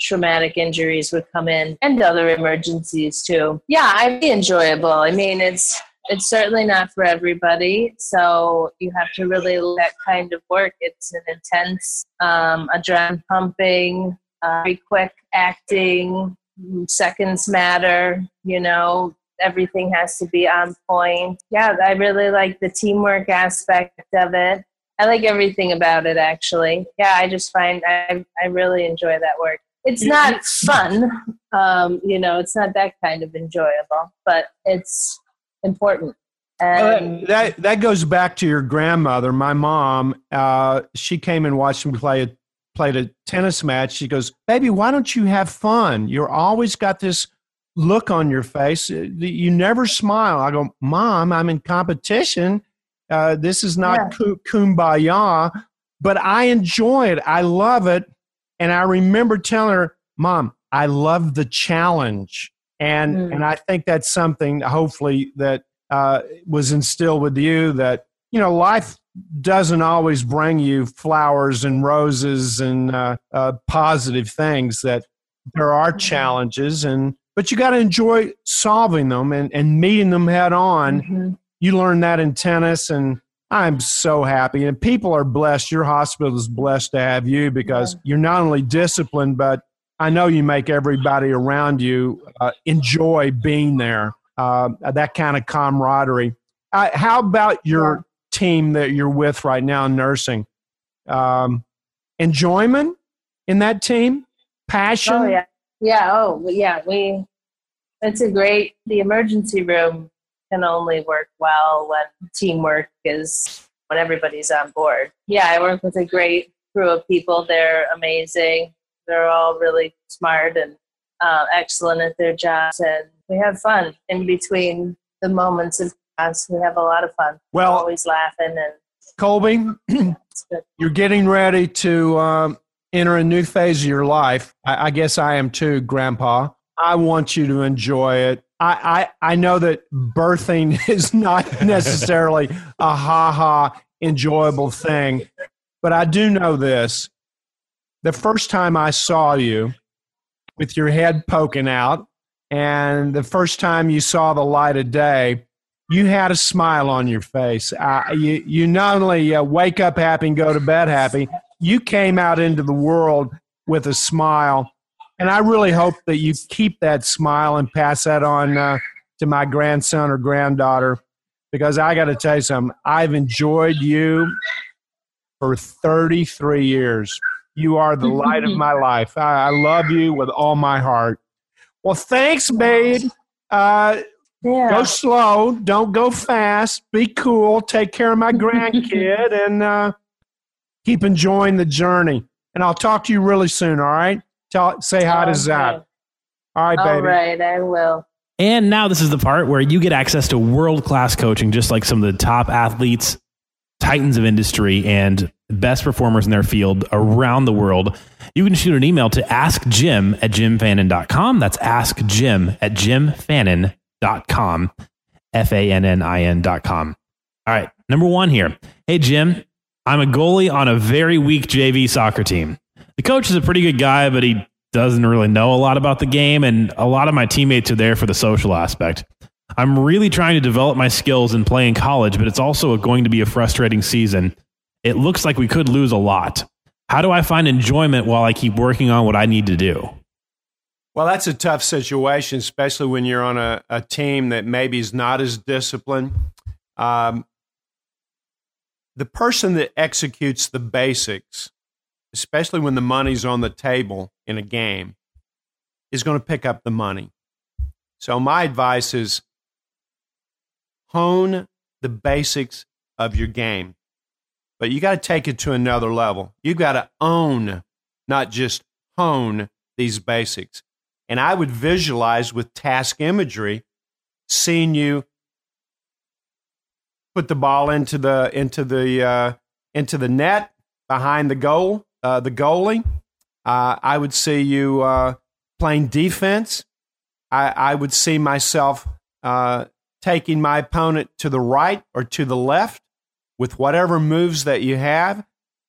traumatic injuries would come in, and other emergencies too. Yeah, I'd be enjoyable. I mean, it's certainly not for everybody, so you have to really love that kind of work. It's an intense adrenaline pumping, very quick acting, seconds matter, everything has to be on point. Yeah, I really like the teamwork aspect of it. I like everything about it, actually. Yeah, I just find I really enjoy that work. It's not fun, it's not that kind of enjoyable, but it's important. And that goes back to your grandmother. My mom, she came and watched me played a tennis match. She goes, baby, why don't you have fun? You're always got this look on your face. You never smile. I go, Mom, I'm in competition. This is not kumbaya, but I enjoy it. I love it. And I remember telling her, Mom, I love the challenge. And and I think that's something hopefully that was instilled with you, that, you know, life doesn't always bring you flowers and roses and positive things, that there are challenges, and but you got to enjoy solving them and meeting them head on. You learn that in tennis, and I'm so happy. And people are blessed. Your hospital is blessed to have you, because you're not only disciplined, but I know you make everybody around you enjoy being there, that kind of camaraderie. How about your team that you're with right now in nursing? Enjoyment in that team? Passion? Oh, yeah. It's a great, the emergency room can only work well when teamwork is, when everybody's on board. Yeah, I work with a great crew of people. They're amazing. They're all really smart and excellent at their jobs. And we have fun in between the moments of class. We have a lot of fun. Well, we're always laughing. And Colby, you're getting ready to enter a new phase of your life. I guess I am too, Grandpa. I want you to enjoy it. I know that birthing is not necessarily a ha-ha enjoyable thing, but I do know this. The first time I saw you with your head poking out, and the first time you saw the light of day, you had a smile on your face. You not only wake up happy and go to bed happy, you came out into the world with a smile. And I really hope that you keep that smile and pass that on to my grandson or granddaughter, because I got to tell you something. I've enjoyed you for 33 years. You are the light of my life. I love you with all my heart. Well, thanks, babe. Go slow. Don't go fast. Be cool. Take care of my grandkid and keep enjoying the journey. And I'll talk to you really soon, all right? Say hi to Zach. All right, baby. All right, I will. And now this is the part where you get access to world-class coaching, just like some of the top athletes, titans of industry, and best performers in their field around the world. You can shoot an email to askjim@jimfannin.com. That's askjim@jimfannin.com. Fannin.com. All right. Number one here. Hey, Jim, I'm a goalie on a very weak JV soccer team. The coach is a pretty good guy, but he doesn't really know a lot about the game, and a lot of my teammates are there for the social aspect. I'm really trying to develop my skills and play in college, but it's also going to be a frustrating season. It looks like we could lose a lot. How do I find enjoyment while I keep working on what I need to do? Well, that's a tough situation, especially when you're on a team that maybe is not as disciplined. The person that executes the basics, especially when the money's on the table in a game, is going to pick up the money. So my advice is hone the basics of your game. But you got to take it to another level. You've got to own, not just hone, these basics. And I would visualize with task imagery, seeing you put the ball into the net behind the goal, the goalie. I would see you playing defense. I would see myself taking my opponent to the right or to the left, with whatever moves that you have.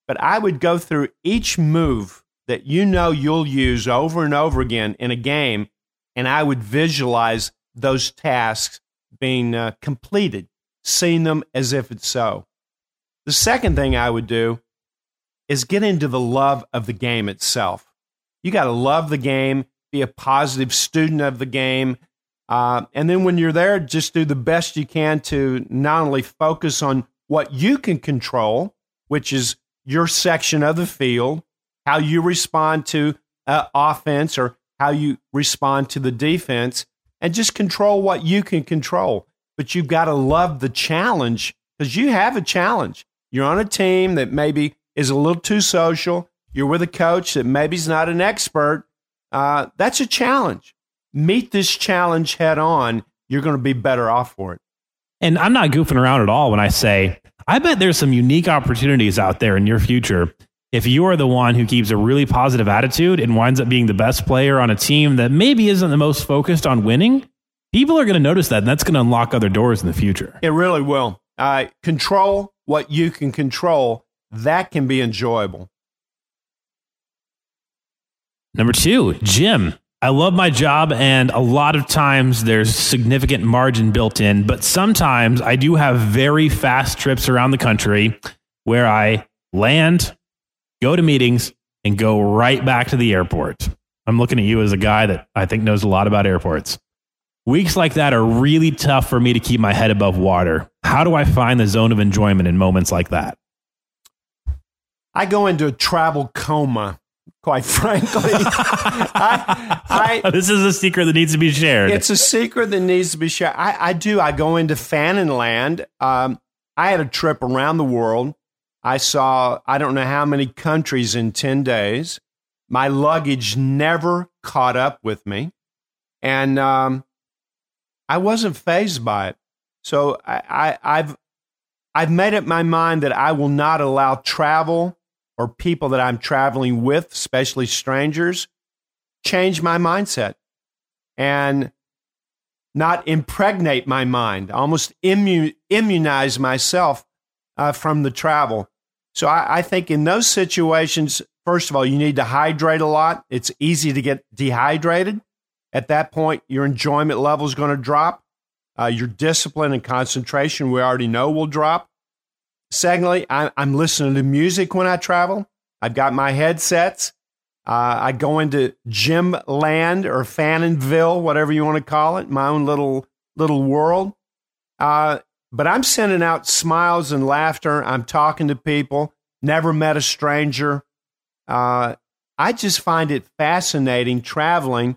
But I would go through each move that you know you'll use over and over again in a game, and I would visualize those tasks being completed, seeing them as if it's so. The second thing I would do is get into the love of the game itself. You got to love the game, be a positive student of the game, and then when you're there, just do the best you can to not only focus on what you can control, which is your section of the field, how you respond to offense or how you respond to the defense, and just control what you can control. But you've got to love the challenge, because you have a challenge. You're on a team that maybe is a little too social. You're with a coach that maybe is not an expert. That's a challenge. Meet this challenge head on. You're going to be better off for it. And I'm not goofing around at all when I say, I bet there's some unique opportunities out there in your future if you are the one who keeps a really positive attitude and winds up being the best player on a team that maybe isn't the most focused on winning, people are going to notice that, and that's going to unlock other doors in the future. It really will. Control what you can control. That can be enjoyable. Number two, Jim. I love my job, and a lot of times there's significant margin built in, but sometimes I do have very fast trips around the country where I land, go to meetings, and go right back to the airport. I'm looking at you as a guy that I think knows a lot about airports. Weeks like that are really tough for me to keep my head above water. How do I find the zone of enjoyment in moments like that? I go into a travel coma. Quite frankly, this is a secret that needs to be shared. It's a secret that needs to be shared. I go into Fannin land. I had a trip around the world. I saw, I don't know how many countries in 10 days. My luggage never caught up with me. And I wasn't fazed by it. So I've made up my mind that I will not allow travel or people that I'm traveling with, especially strangers, change my mindset and not impregnate my mind, almost immunize myself from the travel. So I think in those situations, first of all, you need to hydrate a lot. It's easy to get dehydrated. At that point, your enjoyment level is going to drop. Your discipline and concentration, we already know, will drop. Secondly, I'm listening to music when I travel. I've got my headsets. I go into Gym Land or Fanninville, whatever you want to call it, my own little world. But I'm sending out smiles and laughter. I'm talking to people. Never met a stranger. I just find it fascinating traveling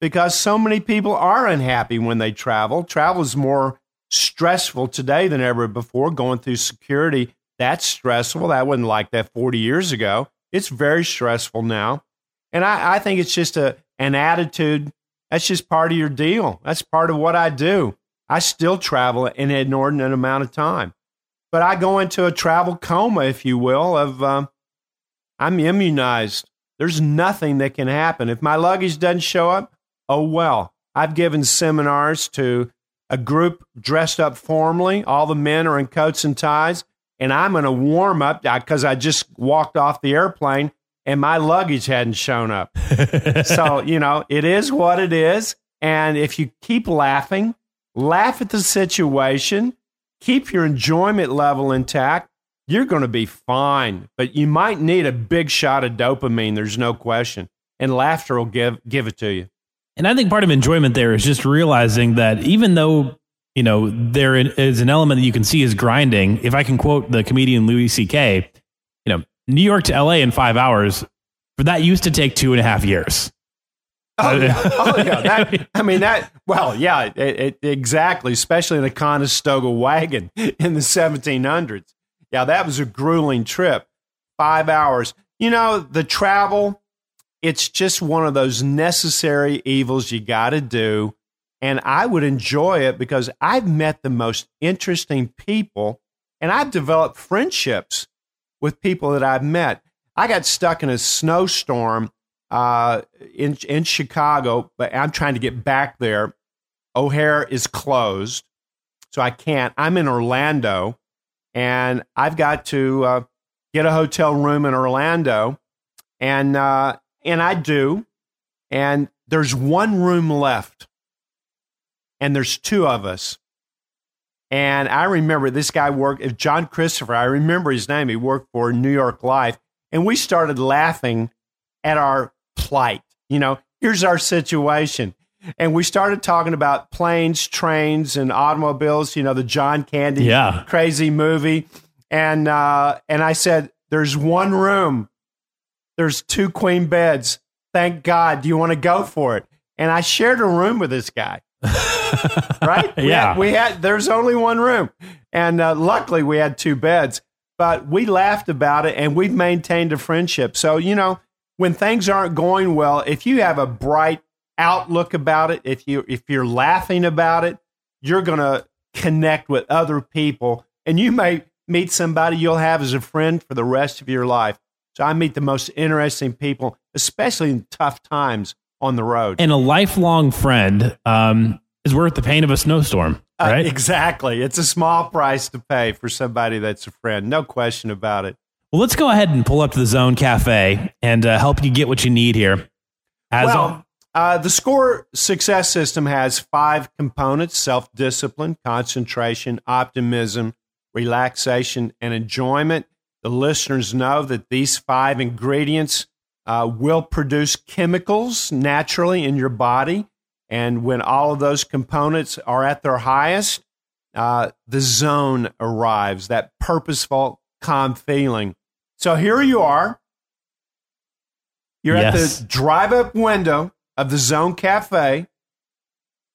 because so many people are unhappy when they travel. Travel is more stressful today than ever before. Going through security, that's stressful. That wasn't like that 40 years ago. It's very stressful now. And I think it's just an attitude. That's just part of your deal. That's part of what I do. I still travel an inordinate amount of time. But I go into a travel coma, if you will, of I'm immunized. There's nothing that can happen. If my luggage doesn't show up, oh well. I've given seminars to a group dressed up formally. All the men are in coats and ties. And I'm in a warm-up because I just walked off the airplane and my luggage hadn't shown up. So, it is what it is. And if you keep laughing, laugh at the situation, keep your enjoyment level intact, you're going to be fine. But you might need a big shot of dopamine. There's no question. And laughter will give it to you. And I think part of enjoyment there is just realizing that even though, there is an element that you can see is grinding. If I can quote the comedian Louis C.K., New York to L.A. in 5 hours, but that used to take 2.5 years. Oh, yeah. Exactly. Especially in a Conestoga wagon in the 1700s. Yeah, that was a grueling trip. 5 hours. The travel, it's just one of those necessary evils you got to do. And I would enjoy it because I've met the most interesting people and I've developed friendships with people that I've met. I got stuck in a snowstorm in Chicago, but I'm trying to get back there. O'Hare is closed, so I can't. I'm in Orlando and I've got to get a hotel room in Orlando and I do, and there's one room left, and there's two of us. And I remember this guy worked, John Christopher, I remember his name, he worked for New York Life, and we started laughing at our plight. Here's our situation. And we started talking about planes, trains, and automobiles, the John Candy crazy movie. And I said, there's one room. There's two queen beds. Thank God. Do you want to go for it? And I shared a room with this guy. Right? There's only one room. And luckily we had two beds, but we laughed about it and we've maintained a friendship. So, when things aren't going well, if you have a bright outlook about it, if you're laughing about it, you're going to connect with other people and you may meet somebody you'll have as a friend for the rest of your life. So I meet the most interesting people, especially in tough times on the road. And a lifelong friend is worth the pain of a snowstorm, right? Exactly. It's a small price to pay for somebody that's a friend. No question about it. Well, let's go ahead and pull up to the Zone Cafe and help you get what you need here. The SCORE success system has 5 components: self-discipline, concentration, optimism, relaxation, and enjoyment. The listeners know that these 5 ingredients will produce chemicals naturally in your body. And when all of those components are at their highest, the zone arrives, that purposeful, calm feeling. So here you are. You're at the drive-up window of the Zone Cafe,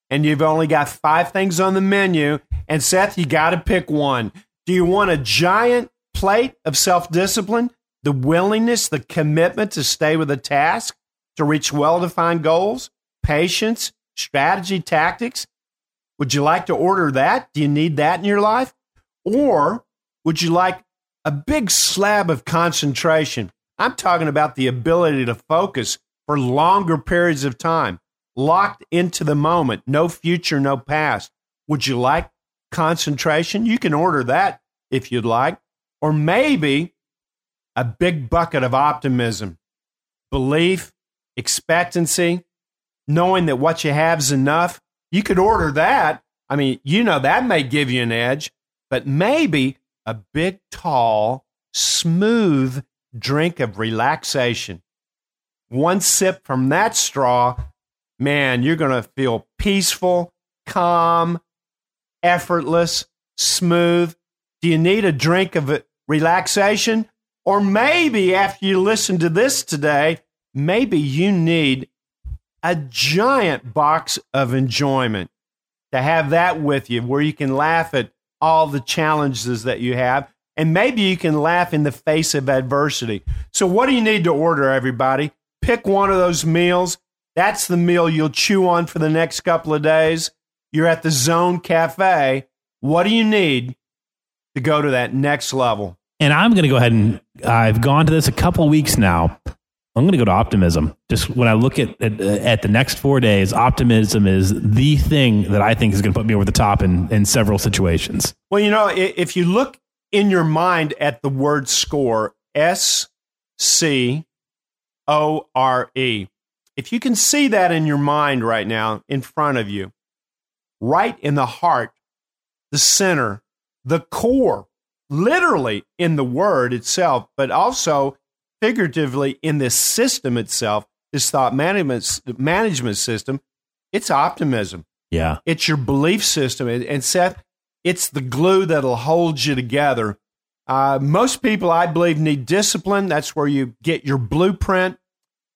and you've only got 5 things on the menu. And, Seth, you got to pick one. Do you want a giant plate of self-discipline, the willingness, the commitment to stay with a task, to reach well-defined goals, patience, strategy, tactics? Would you like to order that? Do you need that in your life? Or would you like a big slab of concentration? I'm talking about the ability to focus for longer periods of time, locked into the moment, no future, no past. Would you like concentration? You can order that if you'd like. Or maybe a big bucket of optimism, belief, expectancy, knowing that what you have is enough. You could order that. I mean, you know, that may give you an edge, but maybe a big, tall, smooth drink of relaxation. One sip from that straw, man, you're going to feel peaceful, calm, effortless, smooth. Do you need a drink of relaxation? Or maybe after you listen to this today, maybe you need a giant box of enjoyment to have that with you, where you can laugh at all the challenges that you have. And maybe you can laugh in the face of adversity. So what do you need to order, everybody? Pick one of those meals. That's the meal you'll chew on for the next couple of days. You're at the Zone Cafe. What do you need to go to that next level? And I'm going to go ahead and I've gone to this a couple weeks now. I'm going to go to optimism. Just when I look at the next 4 days, optimism is the thing that I think is going to put me over the top in several situations. Well, you know, if you look in your mind at the word SCORE, S-C-O-R-E, if you can see that in your mind right now in front of you, right in the heart, the center, the core, literally in the word itself, but also figuratively in this system itself, this thought management system, it's optimism. Yeah. It's your belief system. And Seth, it's the glue that'll hold you together. Most people, I believe, need discipline. That's where you get your blueprint.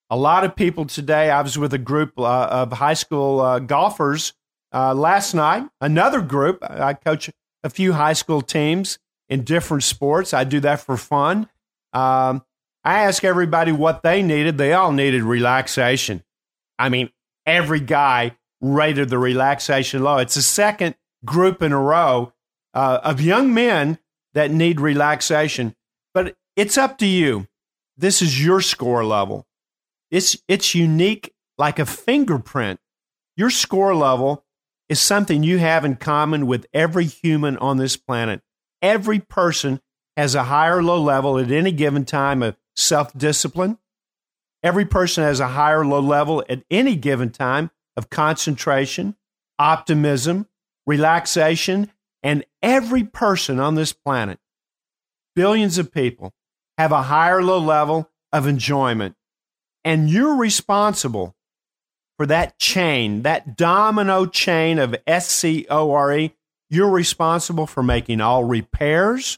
A lot of people today, I was with a group of high school golfers last night, another group. I coach a few high school teams in different sports. I do that for fun. I asked everybody what they needed. They all needed relaxation. I mean, every guy rated the relaxation low. It's the second group in a row of young men that need relaxation. But it's up to you. This is your SCORE level. It's unique, like a fingerprint. Your SCORE level is something you have in common with every human on this planet. Every person has a high or low level at any given time of self-discipline. Every person has a high or low level at any given time of concentration, optimism, relaxation, and every person on this planet, billions of people, have a high or low level of enjoyment. And you're responsible for that chain, that domino chain of SCORE. You're responsible for making all repairs,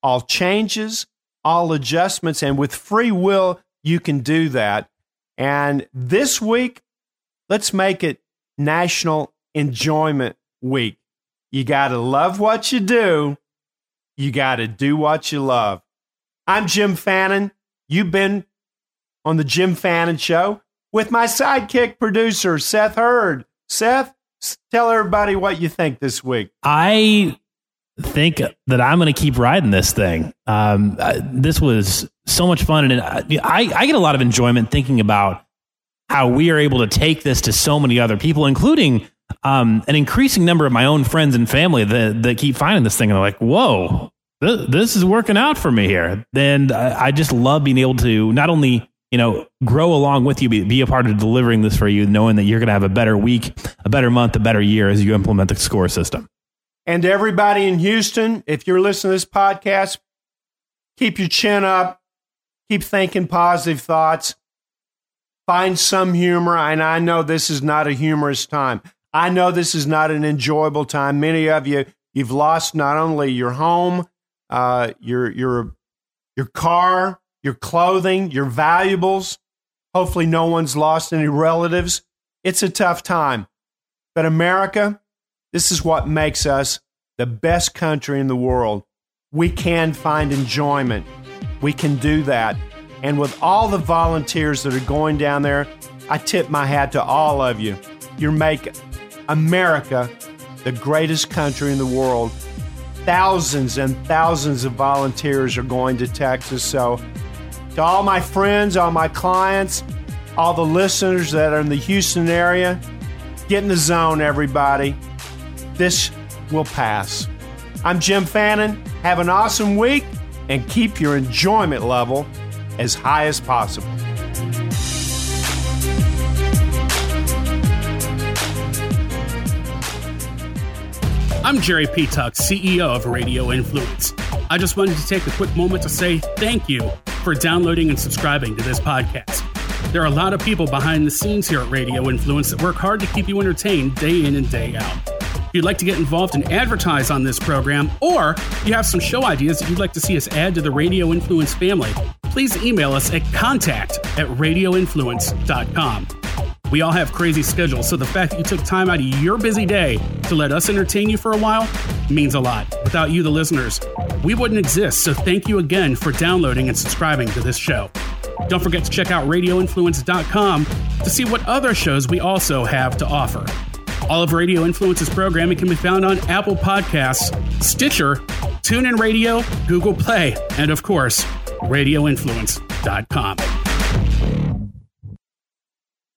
all changes, all adjustments, and with free will, you can do that. And this week, let's make it National Enjoyment Week. You got to love what you do. You got to do what you love. I'm Jim Fannin. You've been on the Jim Fannin Show with my sidekick producer, Seth Hurd. Seth, tell everybody what you think this week. I think that I'm going to keep riding this thing. This was so much fun. And I get a lot of enjoyment thinking about how we are able to take this to so many other people, including an increasing number of my own friends and family that keep finding this thing. And they're like, whoa, this is working out for me here. And I just love being able to not only, grow along with you, be a part of delivering this for you, knowing that you're going to have a better week, a better month, a better year as you implement the score system. And to everybody in Houston, if you're listening to this podcast, keep your chin up, keep thinking positive thoughts, find some humor. And I know this is not a humorous time. I know this is not an enjoyable time. Many of you, you've lost not only your home, your car, your clothing, your valuables. Hopefully no one's lost any relatives. It's a tough time. But America, this is what makes us the best country in the world. We can find enjoyment. We can do that. And with all the volunteers that are going down there, I tip my hat to all of you. You make America the greatest country in the world. Thousands and thousands of volunteers are going to Texas. So to all my friends, all my clients, all the listeners that are in the Houston area, get in the zone, everybody. This will pass. I'm Jim Fannin. Have an awesome week and keep your enjoyment level as high as possible. I'm Jerry P. Tuck, CEO of Radio Influence. I just wanted to take a quick moment to say thank you for downloading and subscribing to this podcast. There are a lot of people behind the scenes here at Radio Influence that work hard to keep you entertained day in and day out. If you'd like to get involved and advertise on this program, or you have some show ideas that you'd like to see us add to the Radio Influence family, please email us at contact@radioinfluence.com. We all have crazy schedules, so the fact that you took time out of your busy day to let us entertain you for a while means a lot. Without you, the listeners, we wouldn't exist, so thank you again for downloading and subscribing to this show. Don't forget to check out radioinfluence.com to see what other shows we also have to offer. All of Radio Influence's programming can be found on Apple Podcasts, Stitcher, TuneIn Radio, Google Play, and of course, radioinfluence.com.